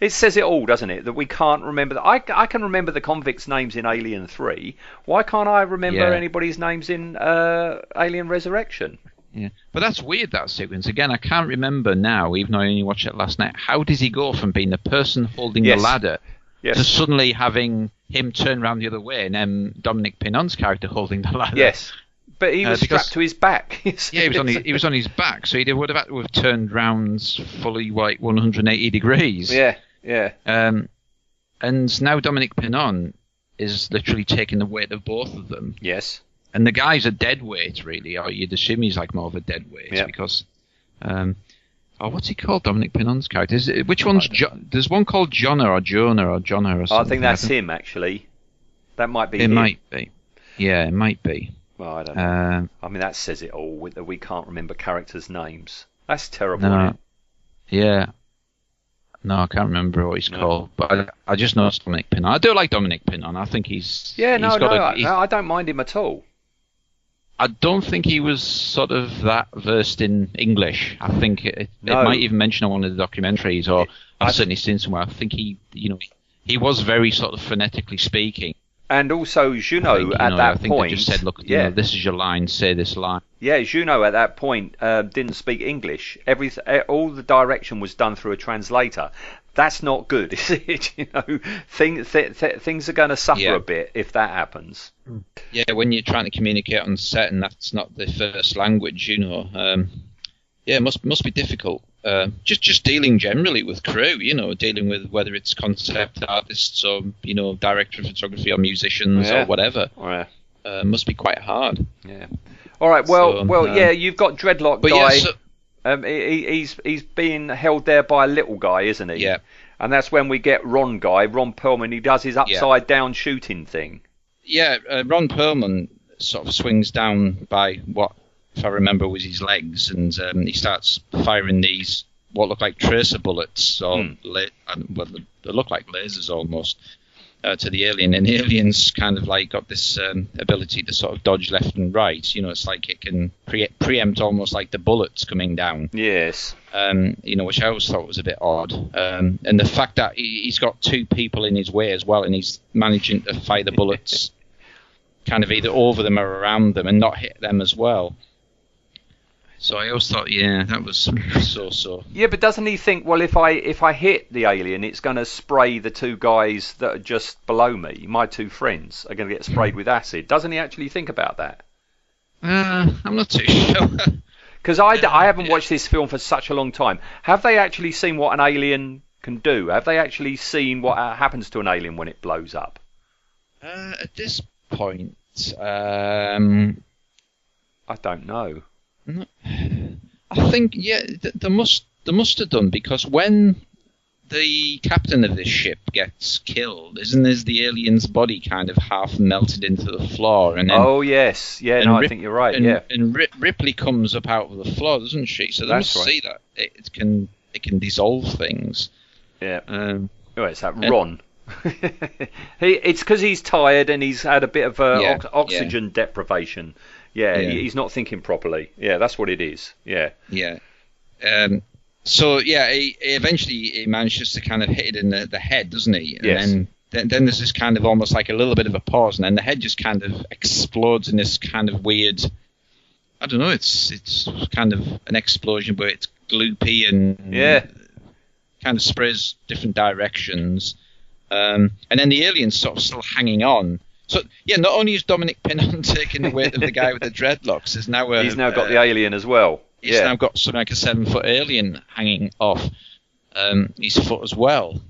it says it all, doesn't it? That we can't remember. I can remember the convicts' names in Alien 3. Why can't I remember anybody's names in Alien Resurrection? Yeah, but that's weird, that sequence. Again, I can't remember now, even though I only watched it last night. How does he go from being the person holding the ladder to suddenly having him turn around the other way and then Dominic Pinon's character holding the ladder? Yes. But he was strapped to his back. he was on his back, so he would have had to have turned round fully, like 180 degrees. Yeah. And now Dominic Pinon is literally taking the weight of both of them. Yes. And the guy's a dead weight, really, or you'd assume he's like more of a dead weight because. What's he called? Dominic Pinon's character. Which one's? There's one called Jeunet or something. I think that's him actually. That might be. It might be. Yeah, it might be. Well, I don't know. I mean, that says it all. We can't remember characters' names. That's terrible. No, isn't it? Yeah. No, I can't remember what he's called, but I just know it's Dominic Pinon. I do like Dominic Pinon. I think he's I don't mind him at all. I don't think he was sort of that versed in English. I think it might even mention on one of the documentaries, or I've certainly seen somewhere. I think he was very sort of phonetically speaking. And also Jeunet at that point. They just said, look, you know, this is your line, say this line. Yeah, Jeunet at that point didn't speak English. All the direction was done through a translator. That's not good, is it? You know, things are going to suffer a bit if that happens. Yeah, when you're trying to communicate on set and that's not the first language, you know. It must be difficult. Just dealing generally with crew, you know, dealing with whether it's concept artists or, you know, director of photography or musicians or whatever. Yeah. Must be quite hard. Yeah. All right. Well, you've got Dreadlock guy. Yeah, so, he's being held there by a little guy, isn't he? Yeah. And that's when we get Ron Perlman. He does his upside down shooting thing. Yeah. Ron Perlman sort of swings down by what, if I remember, was his legs, and he starts firing these what look like tracer bullets, or they look like lasers almost, to the alien. And the alien's kind of like got this ability to sort of dodge left and right. You know, it's like it can preempt almost like the bullets coming down. Yes. You know, which I always thought was a bit odd. And the fact that he's got 2 people in his way as well, and he's managing to fire the bullets kind of either over them or around them and not hit them as well. So I always thought, yeah, that was so. Yeah, but doesn't he think, well, if I hit the alien, it's going to spray the two guys that are just below me, my two friends, are going to get sprayed with acid? Doesn't he actually think about that? I'm not too sure. Because I haven't watched this film for such a long time. Have they actually seen what an alien can do? Have they actually seen what happens to an alien when it blows up? At this point, I don't know. I think, yeah, they must have done, because when the captain of this ship gets killed, isn't there the alien's body kind of half melted into the floor? And then, oh yes, yeah, no, I think you're right. And, yeah, and Ripley comes up out of the floor, doesn't she? So they must see that it can dissolve things. Yeah. Oh, it's that Ron. It's because he's tired and he's had a bit of oxygen deprivation. Yeah, yeah, he's not thinking properly. Yeah, that's what it is. Yeah. Yeah. So, yeah, he eventually manages to kind of hit it in the head, doesn't he? And yes. Then there's this kind of almost like a little bit of a pause, and then the head just kind of explodes in this kind of weird, I don't know, it's kind of an explosion where it's gloopy and kind of sprays different directions. And then the alien's sort of still hanging on. So, yeah, not only is Dominic Pinon taking the weight of the guy with the dreadlocks, he's now got the alien as well. He's now got something like a 7-foot alien hanging off his foot as well.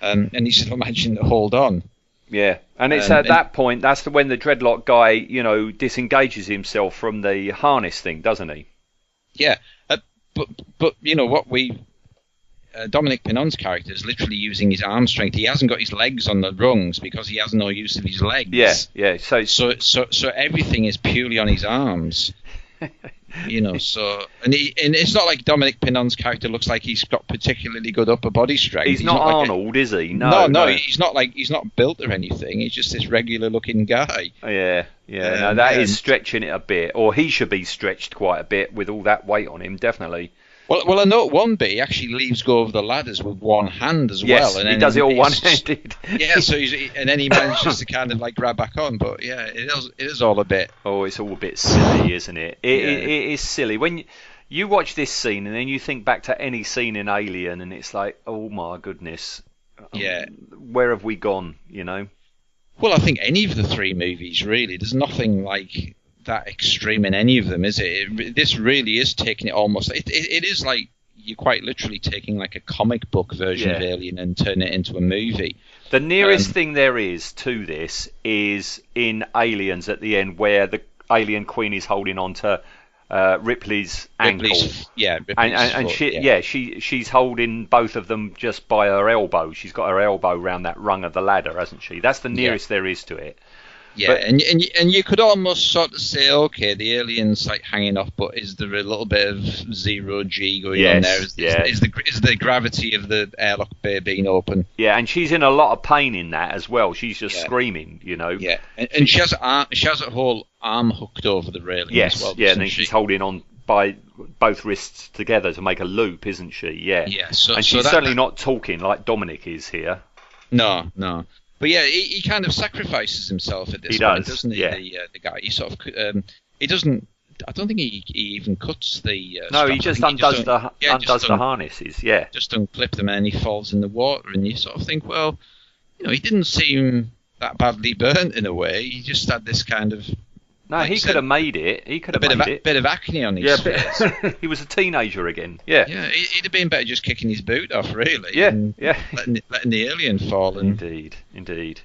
And he's still managing to hold on. Yeah, and it's at that point, that's when the dreadlock guy, you know, disengages himself from the harness thing, doesn't he? Yeah, but you know, what we... Dominic Pinon's character is literally using his arm strength. He hasn't got his legs on the rungs because he has no use of his legs. Yeah, yeah. So everything is purely on his arms. You know, so and it's not like Dominic Pinon's character looks like he's got particularly good upper body strength. He's not Arnold, like is he? No. He's not built or anything. He's just this regular looking guy. Yeah. No, that is stretching it a bit, or he should be stretched quite a bit with all that weight on him, definitely. Well, I know at one bit he actually leaves go over the ladders with one hand as well. Yes, and then he does it all one-handed. Yeah, so then he manages to kind of like grab back on, but yeah, it is all a bit... Oh, it's all a bit silly, isn't it? It is silly. When you watch this scene and then you think back to any scene in Alien and it's like, oh my goodness, yeah, where have we gone, you know? Well, I think any of the three movies, really, there's nothing like... that extreme in any of them, is it? This really is taking it almost... It is like you're quite literally taking like a comic book version of Alien and turning it into a movie. The nearest thing there is to this is in Aliens at the end, where the alien queen is holding on to Ripley's ankle. Ripley's foot, she's holding both of them just by her elbow. She's got her elbow round that rung of the ladder, hasn't she? That's the nearest there is to it. Yeah, but, and you could almost sort of say, okay, the alien's like hanging off, but is there a little bit of zero G going on there? Is the gravity of the airlock bay being open? Yeah, and she's in a lot of pain in that as well. She's just screaming, you know. Yeah, and she has a whole arm hooked over the railing as well. Yeah, and then she's holding on by both wrists together to make a loop, isn't she? Yeah. Yeah. So she's certainly not talking like Dominic is here. No. But yeah, he kind of sacrifices himself at this point, doesn't he? Yeah. The guy, he sort of, he doesn't. I don't think he even cuts the. No, he just undoes the harnesses. Yeah, just unclip them, and he falls in the water, and you sort of think, well, you know, he didn't seem that badly burnt in a way. He just had this kind of. No, like he could have made it. He could have made it. A bit of acne on his face. He was a teenager again. Yeah. Yeah, he'd have been better just kicking his boot off, really. Yeah. And letting the alien fall. And, indeed.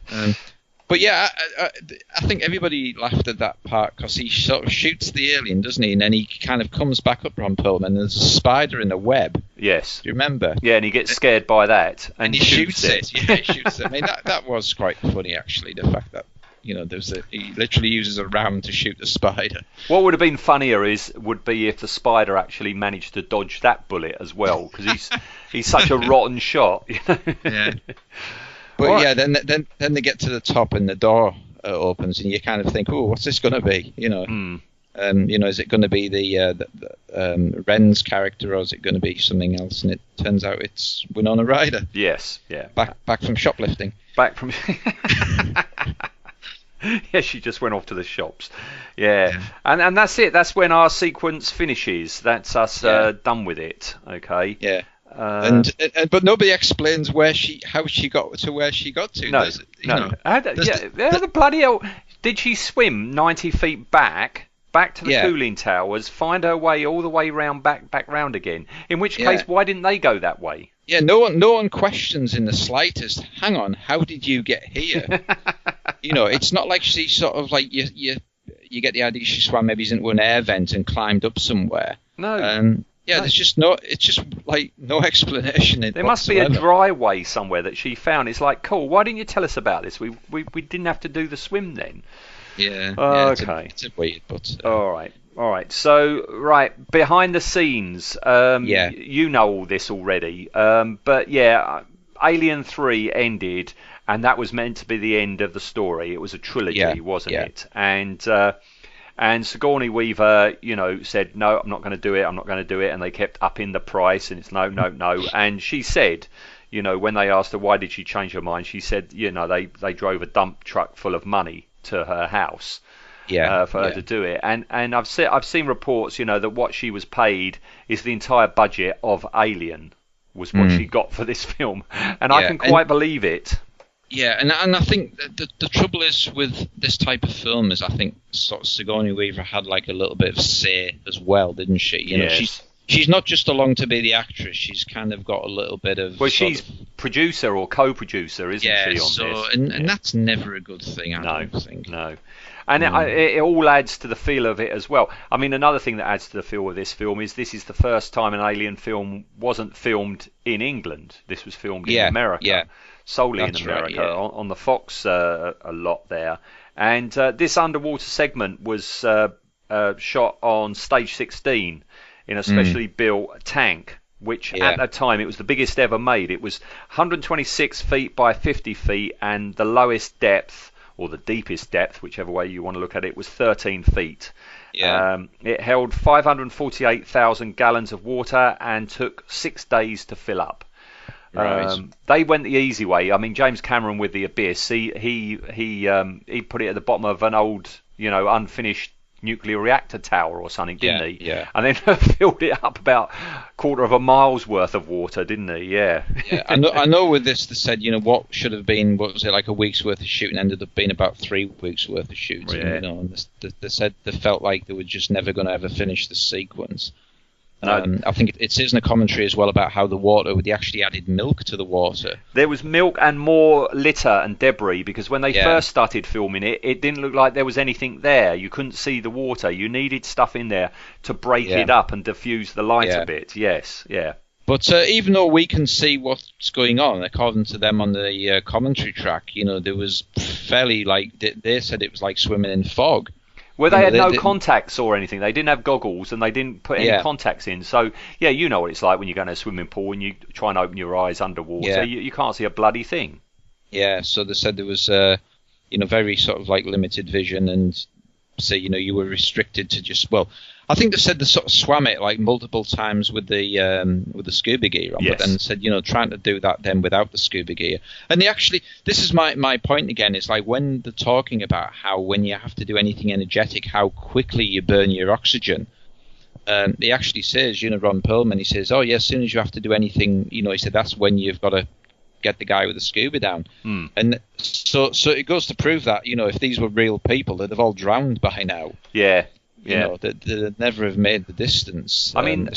But yeah, I think everybody laughed at that part because he sort of shoots the alien, doesn't he? And then he kind of comes back up, Ron Perlman, and there's a spider in the web. Yes. Do you remember? Yeah, and he gets scared by that. And he shoots it. Yeah, he shoots it. I mean, that was quite funny, actually, the fact that. You know, he literally uses a ram to shoot the spider. What would have been funnier would be if the spider actually managed to dodge that bullet as well, because he's such a rotten shot. You know? Yeah. But then they get to the top and the door opens, and you kind of think, oh, what's this going to be? You know, you know, is it going to be the Ren's character, or is it going to be something else? And it turns out it's Winona Ryder. Yes. Yeah. Back from shoplifting. Yeah, she just went off to the shops. Yeah, yeah. And that's it. That's when our sequence finishes. That's us done with it. Okay. Yeah. And but nobody explains where how she got to where she got to. No, no. The bloody hell! Did she swim 90 feet back to the cooling towers, find her way all the way round, back round again? In which case, why didn't they go that way? Yeah, no one questions in the slightest. Hang on, how did you get here? You know, it's not like she sort of like you get the idea she swam maybe into an air vent and climbed up somewhere. No. Yeah, there's just no. It's just like no explanation. There must be a dry way somewhere that she found. It's like, cool. Why didn't you tell us about this? We didn't have to do the swim then. Yeah. Okay. It's a weird, but. All right. So behind the scenes. Yeah. You know all this already. But yeah, Alien 3 ended, and that was meant to be the end of the story. It was a trilogy, wasn't it? And Sigourney Weaver, you know, said, no, I'm not going to do it. And they kept upping the price, and it's no. And she said, you know, when they asked her why did she change her mind, she said, you know, they drove a dump truck full of money to her house for her to do it. And I've seen reports, you know, that what she was paid is the entire budget of Alien was what she got for this film. And I can quite believe it. Yeah, and I think the trouble is with this type of film is I think sort of Sigourney Weaver had like a little bit of say as well, didn't she? You know, she's not just along to be the actress. She's kind of got a little bit of... Well, she's producer or co-producer, isn't she, on this? And that's never a good thing, I don't think. No. And it all adds to the feel of it as well. I mean, another thing that adds to the feel of this film is this is the first time an Alien film wasn't filmed in England. This was filmed in America. Yeah. Solely That's in America, right, on the Fox a lot there. And this underwater segment was shot on Stage 16 in a specially built tank, which at that time it was the biggest ever made. It was 126 feet by 50 feet, and the lowest depth, or the deepest depth, whichever way you want to look at it, was 13 feet. Yeah. It held 548,000 gallons of water and took 6 days to fill up. Right. They went the easy way. I mean, James Cameron with The Abyss, he put it at the bottom of an old, you know, unfinished nuclear reactor tower or something, didn't he? Yeah. And then filled it up about a quarter of a mile's worth of water, didn't he? Yeah. Yeah. I know with this, they said, you know, what should have been, what was it, like a week's worth of shooting ended up being about 3 weeks worth of shooting. Yeah. You know, and they said they felt like they were just never going to ever finish the sequence. I think it says in the commentary as well about how the water, they actually added milk to the water. There was milk and more litter and debris, because when they first started filming it, it didn't look like there was anything there. You couldn't see the water. You needed stuff in there to break it up and diffuse the light a bit. Yes, yeah. But even though we can see what's going on, according to them on the commentary track, you know, there was fairly, like, they said it was like swimming in fog. Well, they had no contacts or anything. They didn't have goggles, and they didn't put any contacts in. So, yeah, you know what it's like when you go into a swimming pool and you try and open your eyes underwater. Yeah. You can't see a bloody thing. Yeah, so they said there was, you know, very sort of like limited vision, and so, you know, you were restricted to just, well, I think they said they sort of swam it like multiple times with the scuba gear on, but then said, you know, trying to do that then without the scuba gear. And they actually, this is my point again, is like when they're talking about how when you have to do anything energetic, how quickly you burn your oxygen. He actually says, you know, Ron Perlman, he says, oh yeah, as soon as you have to do anything, you know, he said that's when you've got to get the guy with the scuba down. And so it goes to prove that, you know, if these were real people, they'd have all drowned by now. Yeah. Yeah. You know, they'd never have made the distance. I mean,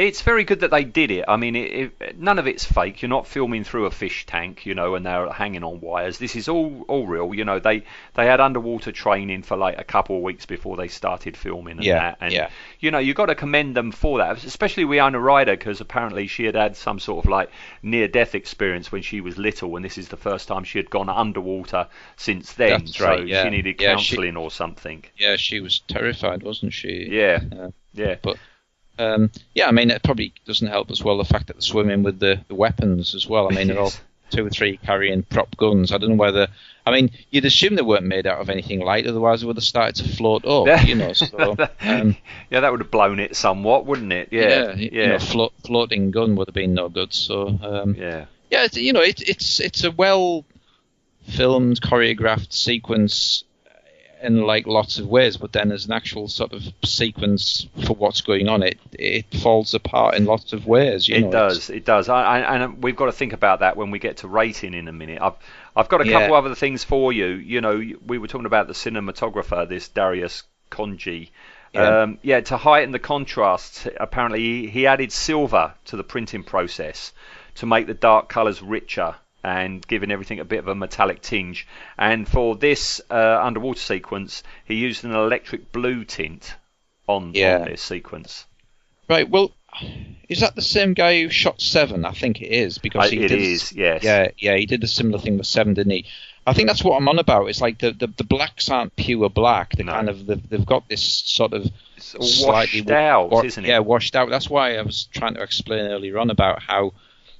it's very good that they did it. I mean, none of it's fake. You're not filming through a fish tank, you know, and they're hanging on wires. This is all real. You know, they had underwater training for like a couple of weeks before they started filming and that. And, you know, you've got to commend them for that, especially Winona Ryder, because apparently she had some sort of like near-death experience when she was little, and this is the first time she had gone underwater since then. That's right, yeah. She needed counselling or something. Yeah, she was terrified, wasn't she? Yeah, yeah. But... I mean, it probably doesn't help as well the fact that they're swimming with the weapons as well. I mean, they're all 2 or 3 carrying prop guns. I don't know whether... I mean, you'd assume they weren't made out of anything light, otherwise they would have started to float up, you know. So, yeah, that would have blown it somewhat, wouldn't it? Yeah, you know, floating gun would have been no good. So, yeah, it's, you know, it's a well-filmed, choreographed sequence in like lots of ways, but then as an actual sort of sequence for what's going on, it falls apart in lots of ways. It does. And we've got to think about that when we get to rating in a minute. I've got a couple other things for you. You know, we were talking about the cinematographer, this Darius Khondji. Yeah. To heighten the contrast, apparently he added silver to the printing process to make the dark colours richer and giving everything a bit of a metallic tinge. And for this underwater sequence, he used an electric blue tint on this sequence. Right, well, is that the same guy who shot Seven? I think it is. Because it is, yes. Yeah, he did a similar thing with Seven, didn't he? I think that's what I'm on about. It's like the blacks aren't pure black. They've got this sort of... It's all washed out, isn't it? Yeah, washed out. That's why I was trying to explain earlier on about how,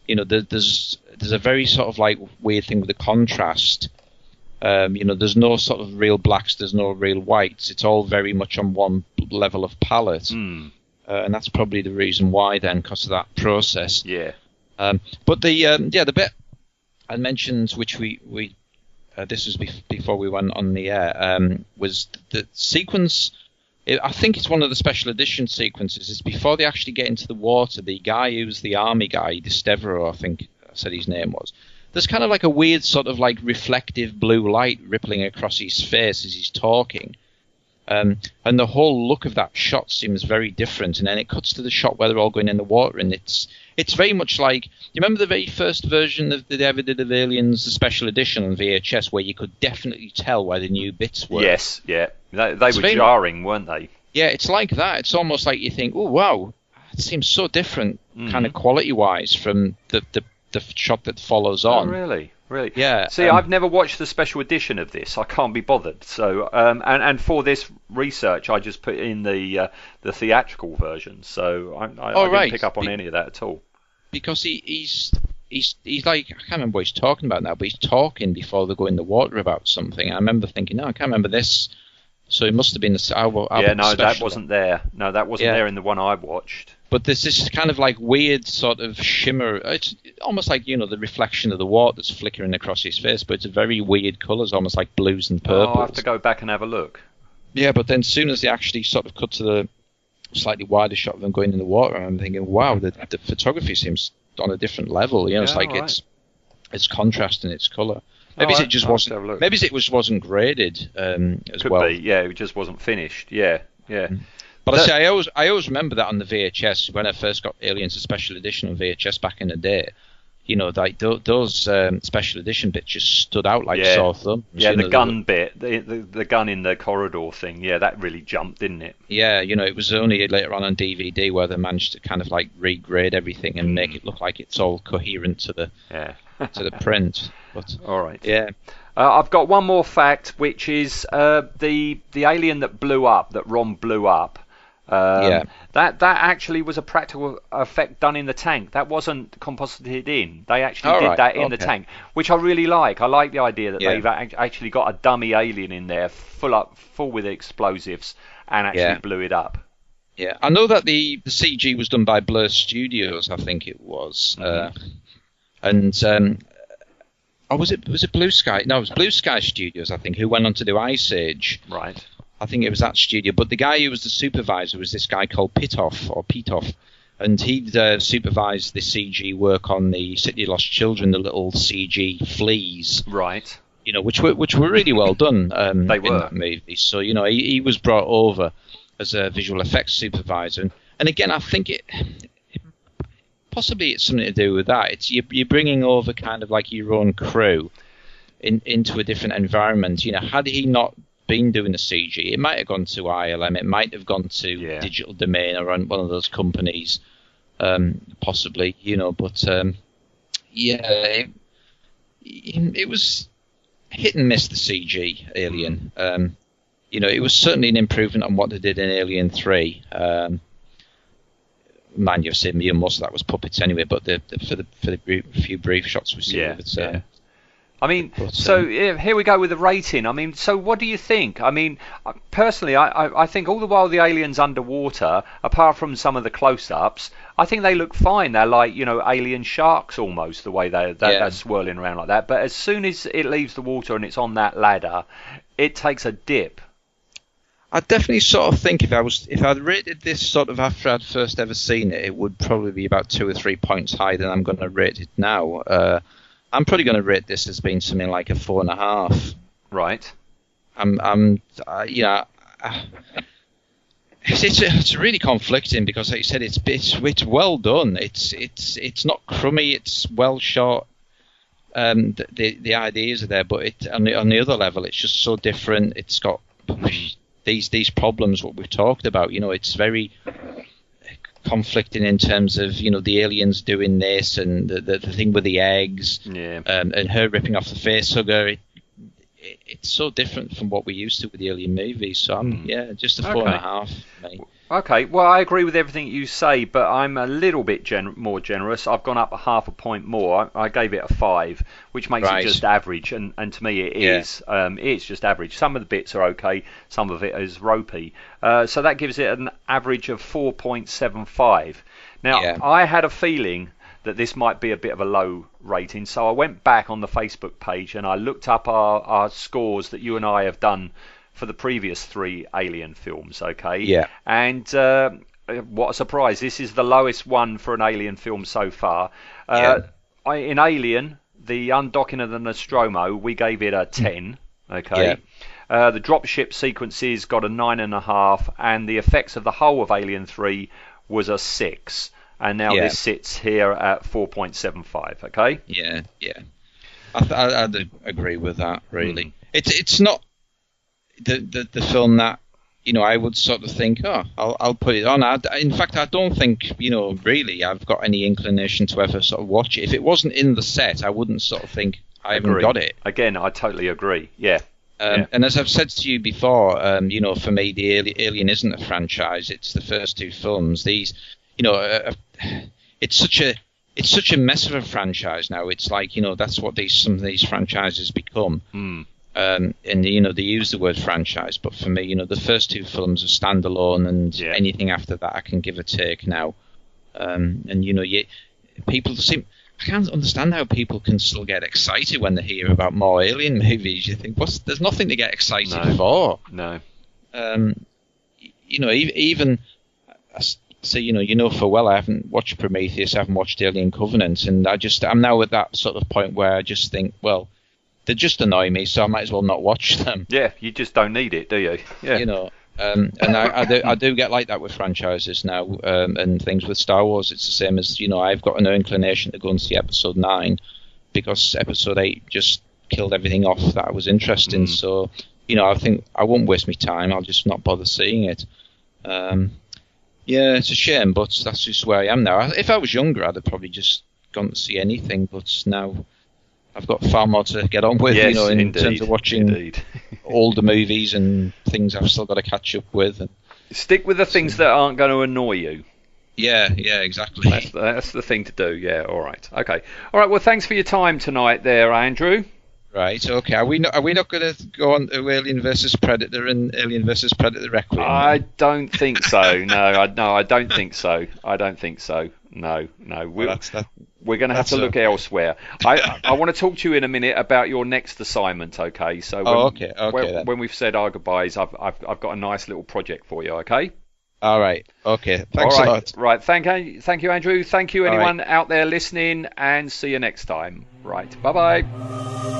you know, there's a very sort of like weird thing with the contrast. You know, there's no sort of real blacks, there's no real whites. It's all very much on one level of palette. Mm. And that's probably the reason why then, because of that process. Yeah. But the bit I mentioned, which we this was before we went on the air, was the sequence. I think it's one of the special edition sequences. It's before they actually get into the water. The guy who's the army guy, Destevero, I think I said his name was. There's kind of like a weird sort of like reflective blue light rippling across his face as he's talking. And the whole look of that shot seems very different. And then it cuts to the shot where they're all going in the water. And it's very much like... You remember the very first version that they ever did of Aliens, the special edition on VHS, where you could definitely tell where the new bits were? Yes, yeah. They were jarring, weren't they? Yeah, it's like that. It's almost like you think, oh, wow, it seems so different, mm-hmm. kind of quality-wise, from the shot that follows on. Oh, really? Really? Yeah. See, I've never watched the special edition of this. I can't be bothered. So, and for this research, I just put in the theatrical version. So I didn't pick up on any of that at all. Because he's like, I can't remember what he's talking about now, but he's talking before they go in the water about something. I remember thinking, no, I can't remember this. So it must have been the... that wasn't there. No, that wasn't there in the one I watched. But there's this kind of like weird sort of shimmer. It's almost like, you know, the reflection of the water that's flickering across his face, but it's a very weird colours, almost like blues and purples. Oh, I'll have to go back and have a look. Yeah, but then as soon as they actually sort of cut to the slightly wider shot of them going in the water, I'm thinking, wow, the photography seems on a different level. You know, yeah, it's like it's contrast and it's colour. Maybe it just wasn't graded as well. Could be, yeah. It just wasn't finished. Yeah, yeah. But I always remember that on the VHS when I first got Aliens, a special edition on VHS back in the day. You know, like those special edition bits just stood out like sore thumbs. Yeah, the gun bit, the gun in the corridor thing. Yeah, that really jumped, didn't it? Yeah, you know, it was only later on DVD where they managed to kind of like regrade everything and make it look like it's all coherent to the to the print. But all right, yeah. I've got one more fact, which is the alien that blew up, that Ron blew up. That actually was a practical effect done in the tank. That wasn't composited in. They actually did that in the tank, which I really like. I like the idea that they've actually got a dummy alien in there, full with explosives, and actually blew it up. Yeah, I know that the CG was done by Blur Studios, I think it was, and. Was it Blue Sky? No, it was Blue Sky Studios, I think, who went on to do Ice Age. Right. I think it was that studio. But the guy who was the supervisor was this guy called Pitof, and he'd supervised the CG work on the City of Lost Children, the little CG fleas. Right. You know, which were really well done. They were in that movie. So you know, he was brought over as a visual effects supervisor, and again, I think it. Possibly it's something to do with that. It's you're bringing over kind of like your own crew into a different environment. You know, had he not been doing the CG, it might have gone to ILM, it might have gone to Digital Domain or one of those companies, possibly. You know, but it was hit and miss, the CG Alien. You know, it was certainly an improvement on what they did in Alien 3. Man, you've seen me, and most of that was puppets anyway. But for the few brief shots we've seen, here we go with the rating. I mean, so what do you think? I mean, personally, I think all the while the aliens underwater, apart from some of the close-ups, I think they look fine. They're like, you know, alien sharks almost, the way they're swirling around like that. But as soon as it leaves the water and it's on that ladder, it takes a dip. I definitely sort of think if I'd rated this sort of after I'd first ever seen it, it would probably be about 2 or 3 points higher than I'm going to rate it now. I'm probably going to rate this as being something like a 4.5. Right. It's really conflicting because, like you said, it's well done. It's not crummy. It's well shot. The ideas are there, but on the other level, it's just so different. It's got these problems what we've talked about. You know, it's very conflicting in terms of, you know, the aliens doing this and the thing with the eggs, and her ripping off the facehugger. It's so different from what we're used to with the alien movies. So just a 4.5. Mate. Okay, well, I agree with everything you say, but I'm a little bit more generous. I've gone up 0.5 point more. I gave it a 5, which makes it just average, and to me it is. It's just average. Some of the bits are okay, some of it is ropey. So that gives it an average of 4.75. Now, I had a feeling that this might be a bit of a low rating, so I went back on the Facebook page and I looked up our scores that you and I have done for the previous 3 Alien films, okay? Yeah. And what a surprise, this is the lowest one for an Alien film so far. In Alien, the undocking of the Nostromo, we gave it a 10, okay? Yeah. The dropship sequences got a 9.5, and the effects of the whole of Alien 3 was a 6. And now this sits here at 4.75, okay? Yeah, yeah. I'd agree with that, really. It's not the film that, you know, I would sort of think, I'll put it on. In fact, I don't think, you know, really I've got any inclination to ever sort of watch it. If it wasn't in the set, I wouldn't sort of think I haven't got it. Again, I totally agree, And as I've said to you before, you know, for me, the Alien isn't a franchise. It's the first 2 films. These... You know, it's such a mess of a franchise now. It's like, you know, that's what some of these franchises become. And you know, they use the word franchise, but for me, you know, the first 2 films are standalone, and anything after that, I can give a take now. And you know, I can't understand how people can still get excited when they hear about more Alien movies. You think, there's nothing to get excited for. No. You know, even. So, you know for well, I haven't watched Prometheus, I haven't watched Alien Covenant, and I'm now at that sort of point where I just think, well, they just annoy me, so I might as well not watch them. Yeah, you just don't need it, do you? Yeah. You know, and I do get like that with franchises now, and things with Star Wars. It's the same as, you know, I've got an inclination to go and see Episode 9, because Episode 8 just killed everything off that I was interested in, so, you know, I think I won't waste my time, I'll just not bother seeing it. Yeah, it's a shame, but that's just where I am now. If I was younger, I'd have probably just gone to see anything, but now I've got far more to get on with, yes, you know, in terms of watching older movies and things I've still got to catch up with. And stick with the things that aren't going to annoy you. Yeah, exactly. That's the thing to do, yeah, all right. Okay. All right, well, thanks for your time tonight there, Andrew. Right, okay. Are we not going to go on to Alien versus Predator and Alien versus Predator Requiem? I don't think so. No, I don't think so. We're going to have to look elsewhere. I want to talk to you in a minute about your next assignment, okay? So when we've said our goodbyes, I've got a nice little project for you, okay? All right. Okay. Thanks a lot. Right. Thank you, Andrew. Thank you, anyone out there listening, and see you next time. Right. Bye-bye.